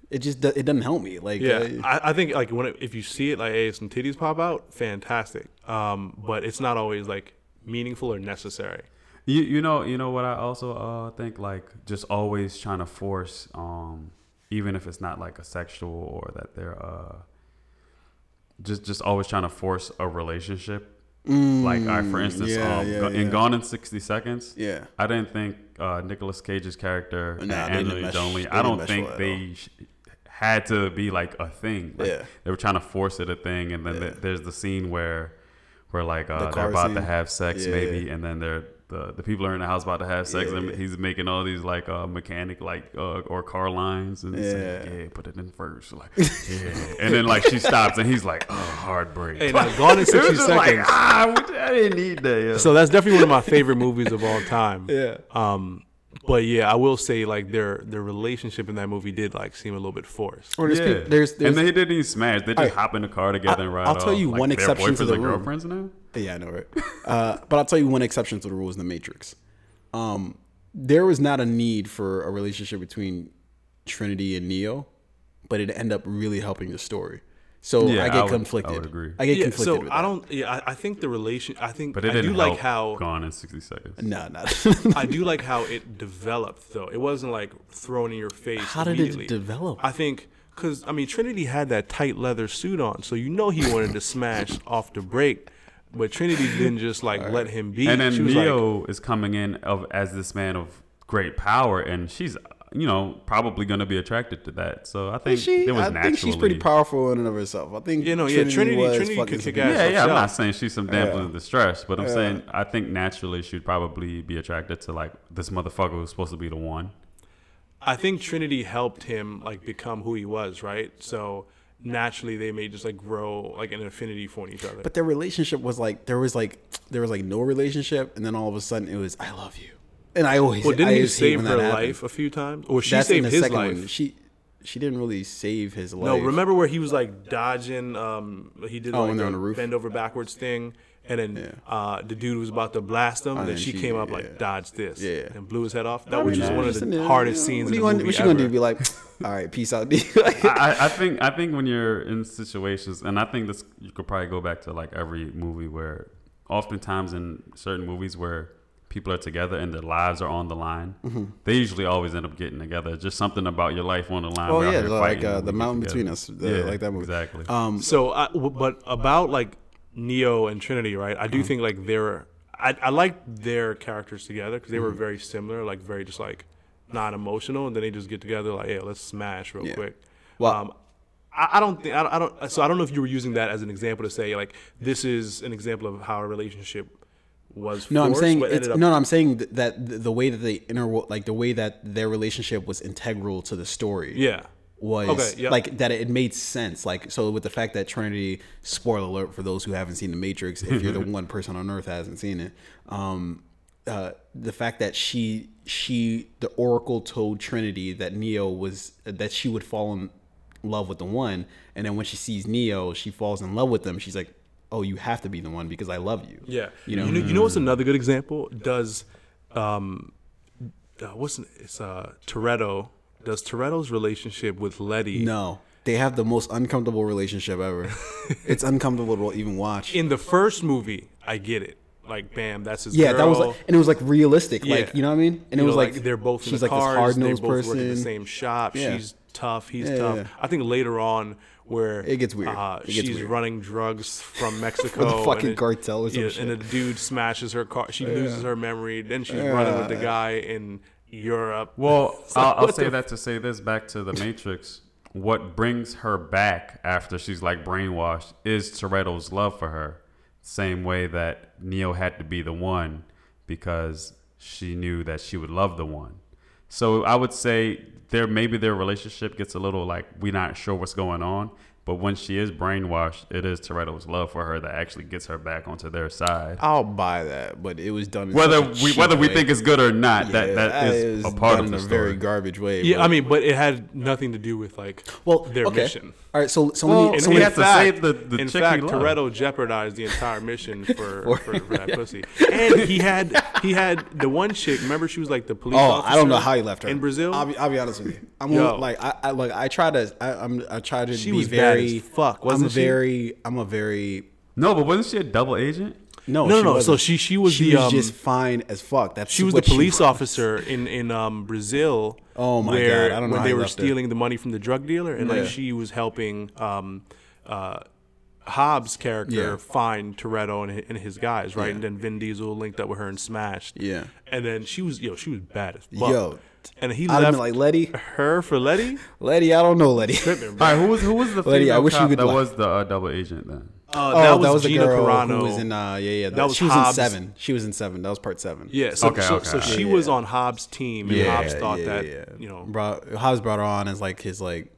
it just, it doesn't help me. Like, yeah, uh, I, I think like when it, if you see it, like, hey, some titties pop out, fantastic. Um, but it's not always like meaningful or necessary. You you know you know what I also uh, think like just always trying to force um, even if it's not like a sexual or that they're uh, just just always trying to force a relationship mm, like all right, for instance yeah, um, yeah, in yeah. Gone in sixty seconds yeah I didn't think uh, Nicolas Cage's character no, and Angelina Jolie I don't think they sh- had to be like a thing. Like, yeah. They were trying to force it a thing, and then yeah. the, there's the scene where where like uh, the they're about scene. to have sex yeah. maybe, and then they're the the people are in the house about to have sex, yeah, and yeah. he's making all these like uh, mechanic like uh, or car lines, and he's yeah. like, yeah, put it in first, like yeah, and then like she stops, and he's like, oh, heartbreak. Hey, like, Gone in sixty seconds. Like, ah, I didn't need that. Yeah. So that's definitely one of my favorite movies of all time. Yeah. Um, but yeah, I will say like their their relationship in that movie did like seem a little bit forced. Or there's yeah. people, there's, there's, and they didn't even smash. They just I, hop in the car together I, and ride. I'll off. tell you like, one exception to the rule. Girlfriends now. Yeah, I know, right? Uh, but I'll tell you one exception to the rule is The Matrix. Um, there was not a need for a relationship between Trinity and Neo, but it ended up really helping the story. So yeah, I get I would, conflicted. I would agree. I get yeah, conflicted. So with I don't. That. Yeah, I, I think the relation. I think. But it didn't I do help like how Gone in sixty seconds. No, nah, not. I do like how it developed though. It wasn't like thrown in your face. How did it develop? I think. Because I mean, Trinity had that tight leather suit on, so you know he wanted to smash off the break. But Trinity didn't just like right. let him be. And then Neo like, is coming in of as this man of great power, and she's you know probably going to be attracted to that. So I think she, it was I naturally. I think she's pretty powerful in and of herself. I think you know, Trinity yeah, Trinity, was Trinity could kick ass. Yeah, yeah. I'm not saying she's some damsel yeah. in distress, but I'm yeah. saying I think naturally she'd probably be attracted to like this motherfucker who's supposed to be the one. I think Trinity helped him like become who he was, right? So. Naturally they may just like grow like an affinity for each other, but their relationship was like there was like there was like no relationship, and then all of a sudden it was I love you. And I always well didn't I you save her life a few times, or she That's saved his life one. she she didn't really save his life. No, remember where he was like dodging um he did oh, like a on the roof. Bend over backwards thing, and then yeah. uh the dude was about to blast him, and then she, she came up yeah. like dodge this yeah. and blew his head off. That I was mean, just one of the hardest you know, scenes in the movie. What you gonna do, be like all right, peace out. I, I think I think when you're in situations, and I think this you could probably go back to like every movie where, oftentimes in certain movies where people are together and their lives are on the line, mm-hmm. they usually always end up getting together. It's just something about your life on the line. Oh yeah, like uh, the mountain between us, the, yeah, like that movie. Exactly. Um, so, I, but about like Neo and Trinity, right? I do mm-hmm. think like they're I I like their characters together because they mm-hmm. were very similar, like very just like. Not emotional, and then they just get together like, "Yeah, let's smash real yeah. quick." Well, um, I, I don't think I don't, I don't. So I don't know if you were using that as an example to say like this is an example of how a relationship was. No, forced, I'm saying it's, up- no, no, I'm saying that the, the way that they inter like the way that their relationship was integral to the story. Yeah. Was okay, yep. like that it made sense, like so with the fact that Trinity, spoiler alert for those who haven't seen The Matrix, if you're the one person on earth that hasn't seen it, um, uh, the fact that she. She, the Oracle told Trinity that Neo was, that she would fall in love with the one. And then when she sees Neo, she falls in love with him. She's like, oh, you have to be the one because I love you. Yeah. You know, you know, you know what's another good example? Does, um, uh, what's, it's uh, Toretto, does Toretto's relationship with Letty. No, they have the most uncomfortable relationship ever. It's uncomfortable to even watch. In the first movie, I get it. Like bam, that's his yeah, girl. That was like, and it was like realistic, yeah. like you know what I mean. And you it was know, like they're both she's in the like cars, this hard nosed person. Work in the same shop. Yeah. She's tough. He's yeah, tough. Yeah, yeah. I think later on where it gets weird. Uh, it gets she's weird. Running drugs from Mexico, from the fucking it, cartel or some yeah, shit. And the dude smashes her car. She yeah. loses her memory. Then she's yeah. running with the guy in Europe. Well, like, I'll, I'll say the- that to say this back to The Matrix. What brings her back after she's like brainwashed is Toretto's love for her. Same way that Neo had to be the one because she knew that she would love the one. So I would say there maybe their relationship gets a little like we're not sure what's going on. But when she is brainwashed, it is Toretto's love for her that actually gets her back onto their side. I'll buy that, but it was done in whether we whether way. we think it's good or not. Yeah, that that is a part of the story. Very garbage way. Yeah, I mean, but it had nothing to do with like well, their okay. mission. All right, so so well, we so have to save the the in chick fact, Toretto jeopardized the entire mission for, for, for that pussy, and he had he had the one chick. Remember, she was like the police. Oh, officer I don't know how he left her in Brazil. I'll be, I'll be honest with you. I'm Yo, only, like I, I like I try to I, I'm I try to she be was very. Fuck, wasn't I'm very. She? I'm a very. No, but wasn't she a double agent? No, no, she no. Wasn't. So she she was she the, was um, just fine as fuck. That's she was the police officer in in um, Brazil. Oh my where, god! I don't know when they were stealing it. The money from the drug dealer, and yeah. like she was helping um, uh, Hobbs' character yeah. find Toretto and, and his guys, right? Yeah. And then Vin Diesel linked up with her and smashed. Yeah, and then she was yo, she was bad as fuck. Yo. left, and he I'd left like Letty. Her for Letty. Letty, I don't know Letty. Tripping, all right, who was who was the Letty? I wish you could. That lie. Was the uh, double agent then. Uh, that oh, was that was Gina the girl Carano. Who was in uh, yeah, yeah. That, that was she was Hobbs. in seven. She was in seven. That was part seven. Yeah. So okay, so, okay. so she yeah, was yeah. on Hobbs' team, and yeah, Hobbs thought yeah, that yeah. you know brought, Hobbs brought her on as like his like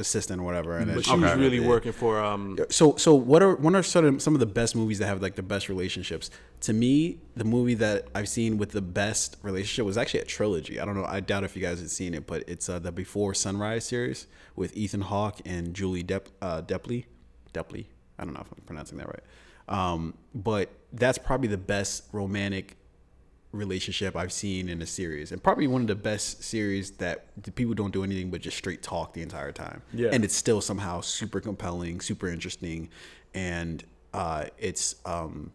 assistant or whatever, and but she okay. was really yeah. working for. Um, so so what are what are some some of the best movies that have like the best relationships? To me, the movie that I've seen with the best relationship was actually a trilogy. I don't know. I doubt if you guys had seen it, but it's uh, the Before Sunrise series with Ethan Hawke and Julie Dep uh, Depley Depley. I don't know if I'm pronouncing that right. Um, but that's probably the best romantic relationship I've seen in a series, and probably one of the best series that the people don't do anything but just straight talk the entire time. Yeah. And it's still somehow super compelling, super interesting. And uh, it's um,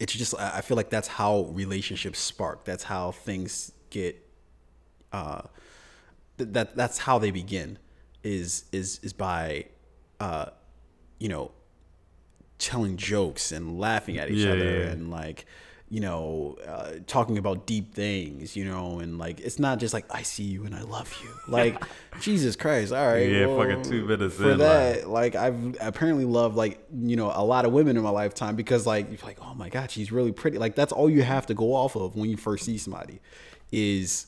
it's just, I feel like that's how relationships spark. That's how things get, uh, th- that that's how they begin is, is, is by... Uh, you know, telling jokes and laughing at each yeah, other yeah. and like, you know, uh, talking about deep things, you know, and like, it's not just like, I see you and I love you. Like, Jesus Christ. All right. Yeah. Well, fucking two minutes for in, that. Like. like I've apparently loved like, you know, a lot of women in my lifetime because like, you're like, oh my God, she's really pretty. Like that's all you have to go off of when you first see somebody is,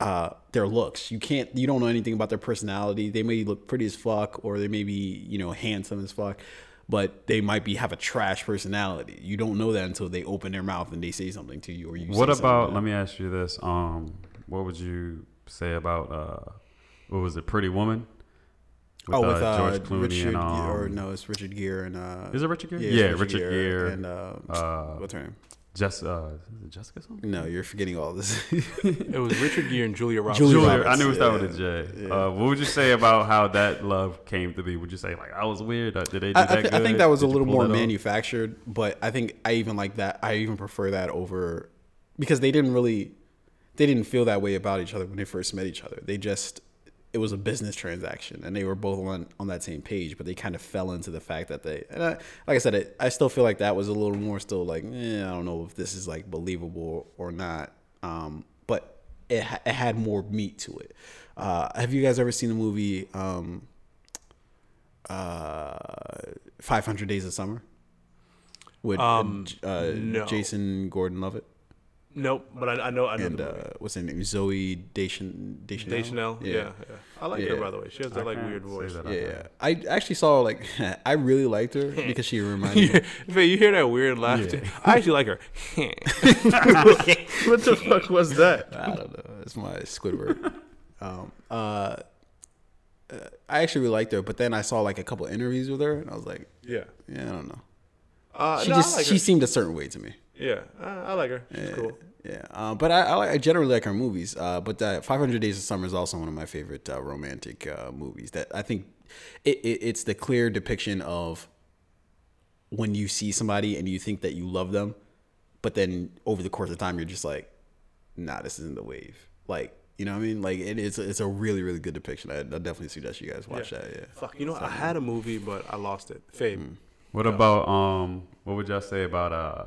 Uh, their looks. You can't, you don't know anything about their personality. They may look pretty as fuck, or they may be, you know, handsome as fuck, but they might be have a trash personality. You don't know that until they open their mouth and they say something to you, or you. What about? Let me ask you this. Um, what would you say about uh, what was it, Pretty Woman? With, oh, with uh, George uh, Clooney Richard, and um, or no, it's Richard Gere and uh, is it Richard Gere? Yeah, yeah Richard, Richard Gere, Gere and uh, uh, what's her name? Just, uh, is it Jessica something? No, you're forgetting all this. It was Richard Gere and Julia Roberts. Julia, Roberts. I knew it was that yeah. with a J. Yeah. Uh, what would you say about how that love came to be? Would you say like I was weird? Or did they do I, that? I, th- good? I think that was did a little more manufactured, off? But I think I even like that. I even prefer that over because they didn't really, they didn't feel that way about each other when they first met each other. They just, it was a business transaction, and they were both on, on that same page, but they kind of fell into the fact that they, and I, like I said, it, I still feel like that was a little more still like, eh, I don't know if this is like believable or not. Um, but it, it had more meat to it. Uh, have you guys ever seen the movie um, uh, five hundred Days of Summer with um, uh, no. Jason Gordon-Levitt? Nope, but I, I know I know. And uh, what's her name? Zoe Deschanel. Deschanel. Yeah. yeah, yeah. I like yeah. her by the way. She has that I like weird voice. Yeah, yeah. I actually saw like I really liked her because she reminded me. Yeah. You hear that weird laughter? Yeah. I actually like her. What the fuck was that? I don't know. It's my Squidward. um, uh, I actually really liked her, but then I saw like a couple interviews with her, and I was like, yeah, yeah, I don't know. Uh, she no, just like she her. seemed a certain way to me. Yeah, I like her. She's yeah, cool. Yeah, um, but I, I, like, I generally like her movies. Uh, but uh, five hundred Days of Summer is also one of my favorite uh, romantic uh, movies. That I think it, it, it's the clear depiction of when you see somebody and you think that you love them, but then over the course of time you're just like, nah, this isn't the wave. Like, you know what I mean? Like it, it's it's a really really good depiction. I, I definitely suggest you guys watch yeah. that. Yeah. Fuck, you know so, I had a movie but I lost it. Fame. Mm. What yeah. about um? What would y'all say about uh?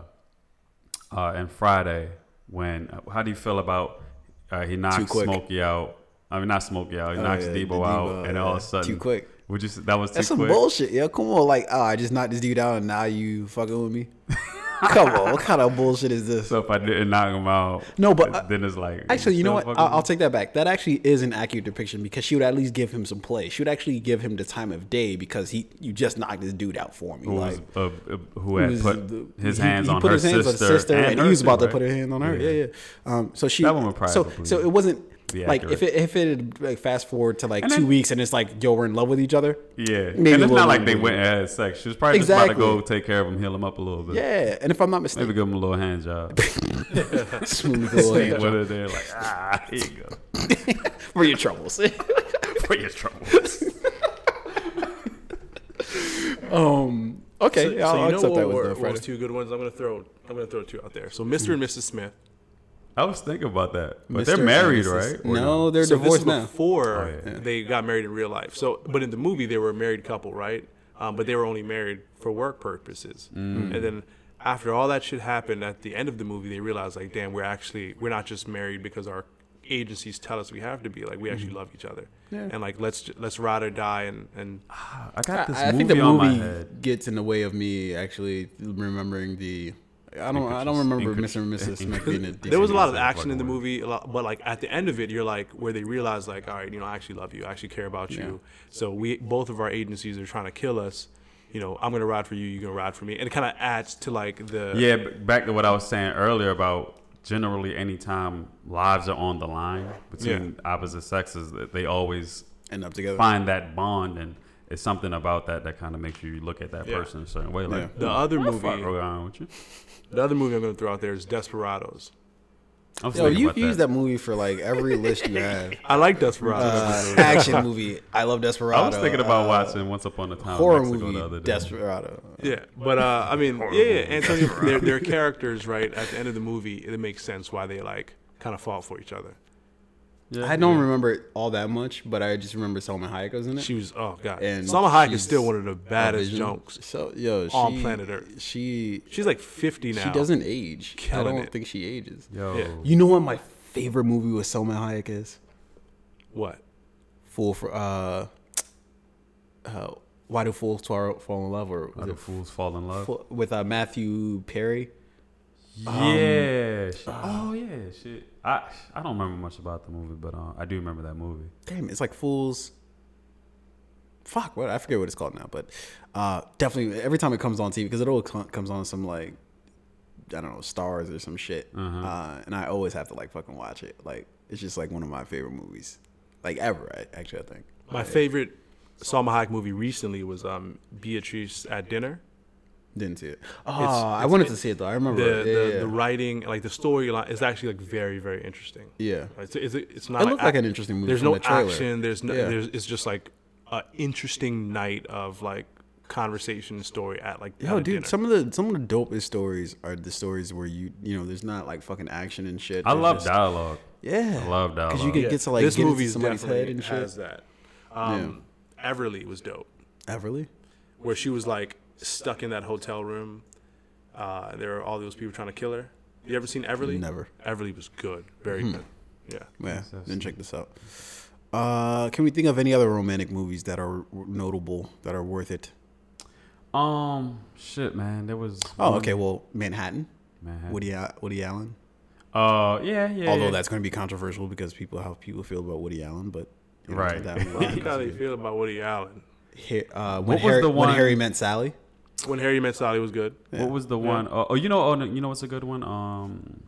Uh, and Friday, when uh, how do you feel about uh, he knocks Smokey out? I mean, not Smokey out. He oh, knocks yeah, Debo, Debo out, and yeah. all of a sudden, too quick. Would you? Say, that was too That's quick. That's some bullshit. Yeah, come on. Like, oh, I just knocked this dude out, and now you fucking with me. Come on, what kind of bullshit is this? So if I didn't knock him out, no, but uh, then it's like actually, you know what? I'll, I'll take that back. That actually is an accurate depiction because she would at least give him some play. She would actually give him the time of day because he, you just knocked this dude out for me. Who, like, was, uh, who had put the, his hands he, he on put her his hands sister, on sister, and, and he was about thing, to right? put her hand on her. Yeah, yeah. yeah. Um, so she that one would probably so so it wasn't. Like if it if it like fast forward to like and two then, weeks and it's like yo we're in love with each other yeah maybe and it's not like they went and had sex. She was probably exactly. just about to go take care of him, heal him up a little bit. Yeah, and if I'm not mistaken, maybe give him a little hand job. Smooth little hand job. They're like ah here you go for your troubles for your troubles. um. Okay, so, yeah, so I'll you know what, that was, or, what was two good ones. I'm gonna throw I'm gonna throw two out there. So Mister mm. and Missus Smith. I was thinking about that, but Mister they're married, right? Or no, they're so divorced this is before now. Before oh, yeah. they got married in real life, so but in the movie they were a married couple, right? Um, but they were only married for work purposes. Mm. And then after all that shit happened, at the end of the movie, they realized like, damn, we're actually we're not just married because our agencies tell us we have to be. Like, we actually mm-hmm. love each other, yeah. and like let's let's ride or die. And, and I got this. I, I movie think the on movie my head. Gets in the way of me actually remembering the. I don't. Inc- I don't remember Mister and Missus Smith being a. There was a lot of action in the movie, a lot, but like at the end of it, you're like where they realize like, all right, you know, I actually love you, I actually care about yeah. you. So we both of our agencies are trying to kill us. You know, I'm gonna ride for you, you're gonna ride for me, and it kind of adds to like the. Yeah, back to what I was saying earlier about generally anytime lives are on the line between yeah. opposite sexes, that they always end up together, find that bond, and it's something about that that kind of makes you look at that yeah. person a certain way. Like yeah. the other what movie. The fuck wrong with you? The other movie I'm going to throw out there is Desperados. I'm Yo, you've used that. that movie for like every list you have. I like Desperados. Uh, action movie. I love Desperado. I was thinking about uh, watching Once Upon a Time horror in Mexico movie, the other day. Desperado. Yeah, but uh, I mean, horror yeah, yeah. Antonio, their, their characters, right, at the end of the movie, it makes sense why they like kind of fought for each other. Yeah, I don't yeah. remember it all that much, but I just remember Salma Hayek was in it. She was, oh god, and Salma Hayek is still one of the baddest junks so, yo, she, on planet Earth. She she's like fifty now. She doesn't age. Killing I don't it. think she ages. Yo, yeah. you know what my favorite movie with Salma Hayek is? What? Fool for uh, uh Why Do Fools Fall in Love? Or Why Do Fools Fall in Love? F- with uh, Matthew Perry. Yeah. Um, uh, oh yeah. Shit. I I don't remember much about the movie, but uh, I do remember that movie. Damn, it's like Fools. Fuck. What I forget what it's called now, but uh, definitely every time it comes on T V because it always comes on some like I don't know Stars or some shit, uh-huh. uh, and I always have to like fucking watch it. Like it's just like one of my favorite movies, like ever. I, actually, I think my yeah. favorite Salma Hayek movie recently was um, Beatrice at Dinner. Didn't see it. Oh, it's, I it's, wanted to see it though. I remember the, yeah, the, yeah. the writing, like the storyline, is actually like very, very interesting. Yeah, it's it's, it's not. It like looked like an interesting movie. There's no the action. There's no. Yeah. There's it's just like an interesting night of like conversation and story at like. Yo, at dude, dinner. some of the some of the dopest stories are the stories where you you know there's not like fucking action and shit. I love just, dialogue. Yeah, I love dialogue because you can yeah. get to like this get movie into somebody's head and shit. Has that. Um, yeah. Everly was dope. Everly, where she was like. Stuck in that hotel room. Uh, there were all those people trying to kill her. You ever seen Everly? Never. Everly was good. Very hmm. good. Yeah. Yeah. Then check this out. Uh, can we think of any other romantic movies that are notable, that are worth it? Um, shit, man. There was. Oh, okay. Well, Manhattan. Manhattan. Woody, Woody Allen. Uh, yeah, yeah. Although yeah. that's going to be controversial because people how people feel about Woody Allen, but you know, right. That you know how they feel about Woody Allen. He, uh, when, Harry, the one? when Harry Met Sally. When Harry Met Sally was good. Yeah. What was the yeah. one? Uh, oh, you know, oh, you know what's a good one? Um,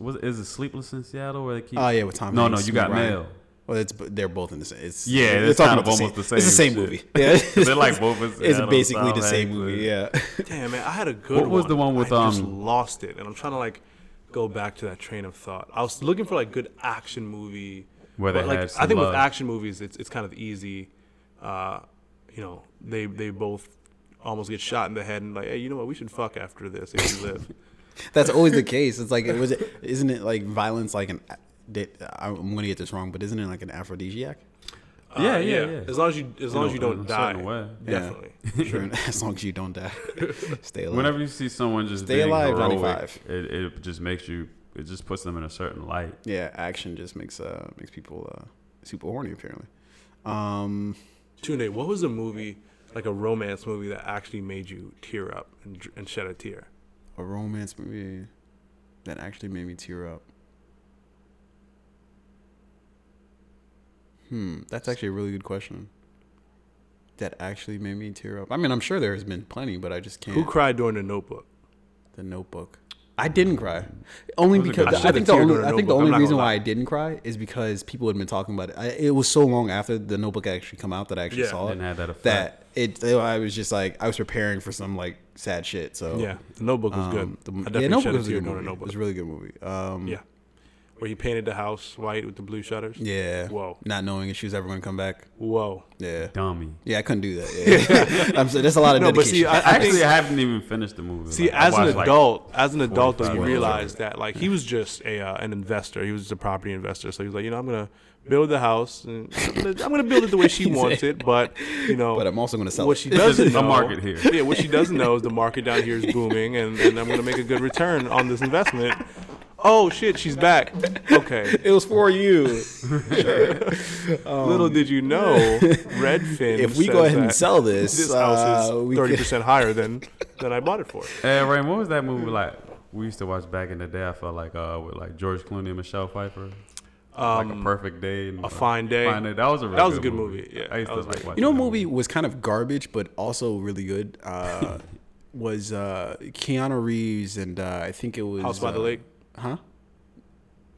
was is it Sleepless in Seattle? Where they keep? Oh yeah, with Tom. No, Hanks, no, you got Ryan. Mail. Well, it's they're both in the same. It's yeah, it's kind of the almost same, the same. It's the same shit. movie. Yeah, they're like both. In Seattle, it's basically South the same Hanks movie. Yeah. Damn man, I had a good. What one. was the one with? I um, just lost it, and I'm trying to like go back to that train of thought. I was looking for like good action movie. Where they like, had some I think love. With action movies, it's it's kind of easy. Uh, You know, they they both almost get shot in the head and like, hey, you know what? We should fuck after this if we live. That's always the case. It's like, it was, isn't it like violence like an? I'm gonna get this wrong, but isn't it like an aphrodisiac? Uh, yeah, yeah, yeah, yeah. As long as you as long as you don't die, definitely. Yeah. Sure. As long as you don't die, stay alive. Whenever you see someone just stay being alive, heroic, it, it just makes you. It just puts them in a certain light. Yeah, action just makes uh makes people uh, super horny apparently. Um. Tunde, what was a movie, like a romance movie, that actually made you tear up and, and shed a tear? A romance movie that actually made me tear up. Hmm, that's actually a really good question. That actually made me tear up. I mean, I'm sure there has been plenty, but I just can't. Who cried during The Notebook? The Notebook. I didn't cry, only because I, I think the only I think the only reason why I didn't cry is because people had been talking about it. I, it was so long after The Notebook actually come out that I actually yeah, saw it. Didn't have that effect. That it, it, I was just like I was preparing for some like sad shit. So yeah, The Notebook was um, good. The I definitely yeah, Notebook was a good movie. It was a really good movie. Um, yeah, where he painted the house white with the blue shutters. Yeah. Whoa. Not knowing if she was ever going to come back. Whoa. Yeah. Dummy. Yeah, I couldn't do that. Yeah. I'm sorry, that's a lot of no, dedication. But see, I, I actually I haven't even finished the movie. See, like, as, an adult, like as an adult, as an adult, you realize that like he was just a uh, an investor. He was just a property investor. So he was like, you know, I'm gonna build the house. And I'm gonna build it the way she wants it, but you know, but I'm also gonna sell what it. She doesn't know, the market here. Yeah, what she doesn't know is the market down here is booming, and, and I'm gonna make a good return on this investment. Oh shit, she's back. Okay. It was for you. Sure. um, Little did you know, Redfin. If we go ahead and sell this, this house is thirty uh, percent higher than than I bought it for. Hey, Ray, what was that movie like? We used to watch back in the day. I felt like uh, with like George Clooney and Michelle Pfeiffer. Um, like a perfect day, and, a fine day. Fine day. That was a really that was good a good movie. movie. Yeah, I used to like watching. You know, that movie was kind of garbage, but also really good. Uh, was uh, Keanu Reeves and uh, I think it was House by uh, the Lake. Huh?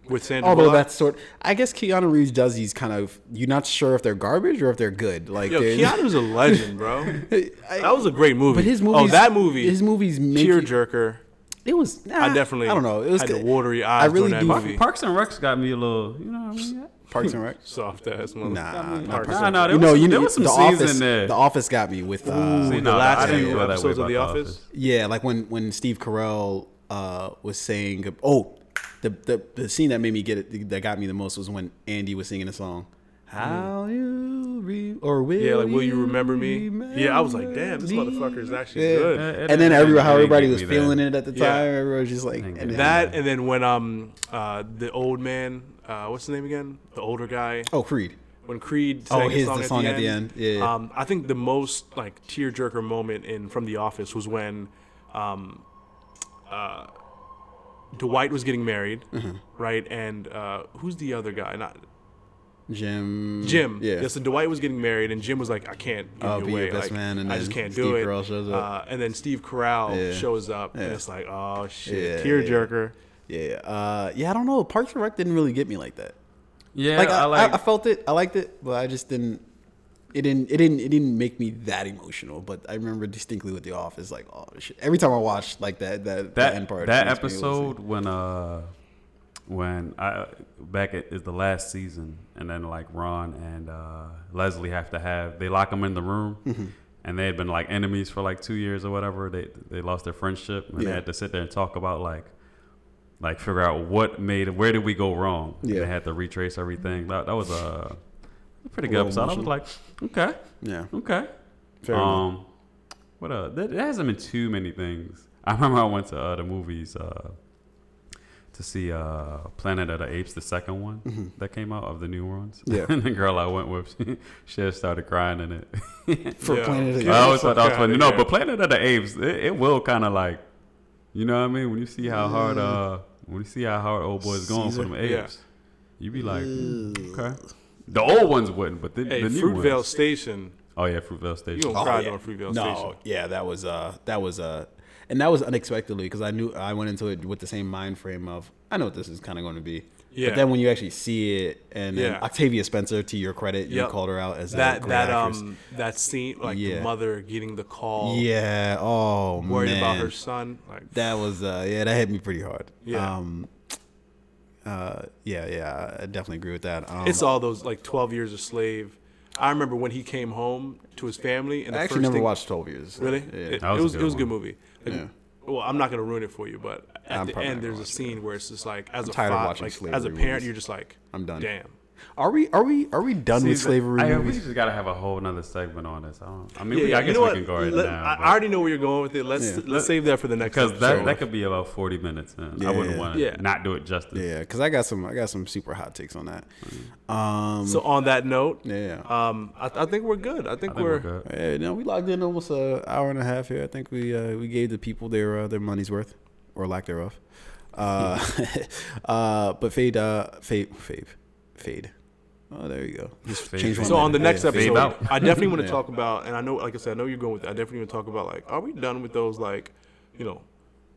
With Sandra Although Bullock? That's sort I guess Keanu Reeves does these kind of, you're not sure if they're garbage or if they're good. Like, yo, Keanu's a legend, bro. I, that was a great movie. But his movies, oh, that movie. His movies make Tearjerker. It was, nah, I definitely, I don't know. It was had good. The watery eyes I really that do. Movie. Parks and Rec's got me a little, you know what I mean? Parks and Rec? Soft ass mother. Nah, Parks nah, nah. There was, you know, you there was some the season office, there. The Office got me with uh, Ooh, the, the last few episodes of The Office. office. Yeah, like when, when Steve Carell uh, was saying, oh, the, the the scene that made me get it, that got me the most was when Andy was singing a song. How you re- or will yeah, like will you remember me? Remember yeah, I was like, damn, this motherfucker is actually yeah. good. And, and, and then every, how everybody was feeling that. It at the time, yeah. everybody was just like and and that. Then, and then when um uh the old man, uh what's his name again? The older guy. Oh, Creed. When Creed sang oh, his song, the song at the end. At the end. Yeah. Um, I think the most like tearjerker moment in from The Office was when, um, uh. Dwight was getting married, mm-hmm. right? And uh, who's the other guy? Not Jim. Jim. Yeah. yeah. So Dwight was getting married, and Jim was like, "I can't give I'll you be away. Your best like, man, and I just can't Steve do it." Carell shows up. Uh, and then Steve Carell yeah. shows up, yeah. and it's like, "Oh shit, yeah, tearjerker." Yeah. Yeah. Uh, yeah. I don't know. Parks and Rec didn't really get me like that. Yeah. Like I, I, like, I, I felt it. I liked it, but I just didn't. It didn't. It didn't. It didn't make me that emotional. But I remember distinctly with The Office, like, oh shit. Every time I watched like that, that, that end part, that episode when uh, when I back it is the last season, and then like Ron and uh, Leslie have to have they lock them in the room, mm-hmm. and they had been like enemies for like two years or whatever. They they lost their friendship, and yeah. they had to sit there and talk about like. Like figure out what made where did we go wrong? Yeah, and they had to retrace everything. That that was a pretty good a episode. Emotional. I was like, okay, yeah, okay. Fair um, enough. What uh, there, there hasn't been too many things. I remember I went to uh, the movies uh, to see uh, Planet of the Apes, the second one mm-hmm. that came out of the new ones. Yeah, and the girl I went with, she, she just started crying in it for yeah. Planet of the Apes. I always thought that was funny. No, but Planet of the Apes, it, it will kind of like, you know what I mean, when you see how hard uh. When you see how hard old boys going Caesar. For them apes, yeah. you be like, mm, okay. The old ones wouldn't, but the, hey, the new Fruitvale ones. Station. Oh yeah, Fruitvale Station. You don't oh, cry yeah. on Fruitvale no, Station. No, yeah, that was uh, that was uh, and that was unexpectedly because I knew I went into it with the same mind frame of I know what this is kind of going to be. Yeah. But then when you actually see it, and then yeah. Octavia Spencer, to your credit, you yep. called her out as that a that actress. um that scene, like yeah. the mother getting the call, yeah, oh worried man. About her son, like that was uh yeah that hit me pretty hard. Yeah, um, uh, yeah, yeah, I definitely agree with that. Um, it's all those like twelve Years a Slave. I remember when he came home to his family, and I the actually first never thing, watched twelve Years. Really, yeah. it, that was it was a good it was a good movie. Like, yeah. Well, I'm not gonna ruin it for you, but at I'm the end, there's a scene it. Where it's just like, as I'm a father, like, as a parent, movies. You're just like, I'm done. Damn, are we, are we, are we done See, with slavery? I, movies? We just gotta have a whole another segment on this. I, don't, I mean, yeah, we, yeah. I guess we can go right Let, now. I already know where you're going with it. Let's yeah. let's save that for the next because that sure. that could be about forty minutes. Man. Yeah. I wouldn't want to yeah. not do it justice. Yeah, because I got some I got some super hot takes on that. Mm. Um, so on that note, yeah, um, I, I think we're good. I think, I think we're, we're good. Hey, now we logged in almost an hour and a half here. I think we uh, we gave the people their uh, their money's worth. Or lack thereof. Uh, uh, but Fade, uh, Fade, Fade, Fade. Oh, there you go. Just fade. So on the next yeah, episode, I definitely want to yeah. talk about, and I know, like I said, I know you're going with it. I definitely want to talk about, like, are we done with those, like, you know,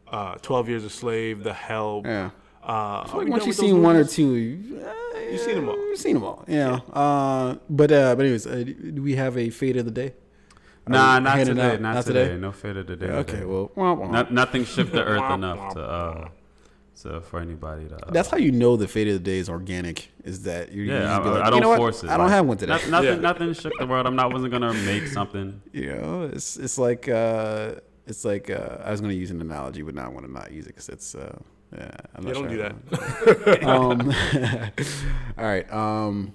uh, twelve Years a Slave, The Help? Yeah. Uh, I feel like once you've seen movies? One or two, you, uh, you've seen them all. You've seen them all, you know. Yeah. Uh, but, uh, but anyways, uh, do we have a Fade of the Day? Nah, not today, not, not today. Not today. No fit of the day. Okay, today. Well, wah, wah. No, nothing shook the earth enough to, uh, so for anybody to. Uh, That's how you know the fate of the day is organic. Is that you? Yeah, you just I, be like, I don't you know force what? It. I don't like, have one today. Not, nothing, yeah. nothing shook the world. I'm not wasn't gonna make something. You know, it's it's like uh, it's like uh, I was gonna use an analogy, but now I want to not use it because it's uh, yeah. I'm not yeah sure don't do that. um, all right. Um,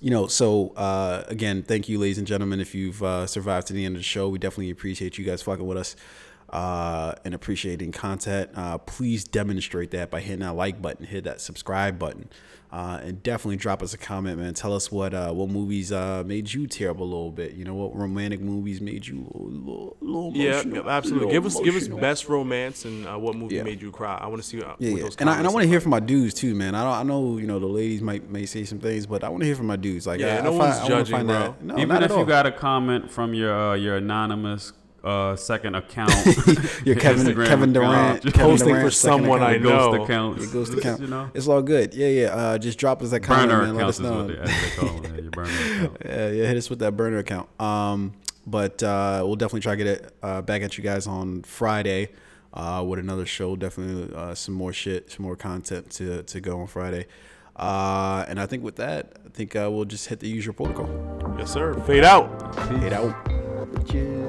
You know, so uh, again, thank you, ladies and gentlemen. If you've uh, survived to the end of the show, we definitely appreciate you guys fucking with us. uh, and appreciating content, uh, please demonstrate that by hitting that like button, hit that subscribe button, uh, and definitely drop us a comment, man. Tell us what uh, what movies uh, made you tear up a little bit. You know, what romantic movies made you a little, little emotional. Yeah, absolutely. Give us give us best romance and uh, what movie yeah. made you cry. I want to see uh, yeah, what yeah. those and I, and I want to hear from my dudes too, man. I don't, I know you know the ladies might may say some things, but I want to hear from my dudes. Like yeah, I, no I one's find, judging, I bro. That. No, even if you all. got a comment from your uh, your anonymous. Uh, second account. Your Kevin, Instagram Kevin Durant Kevin posting Durant, for someone I know. Ghost accounts. Your ghost account. You know? It's all good. Yeah, yeah. Uh, just drop us that comment. Burner and let us know. Is what they, they call them. Yeah, your burner account. Yeah, yeah. Hit us with that burner account. Um, but uh, we'll definitely try to get it uh, back at you guys on Friday uh, with another show. Definitely uh, some more shit, some more content to to go on Friday. Uh, and I think with that, I think uh, we'll just hit the usual protocol. Yes, sir. Fade out. Peace. Fade out. Cheers.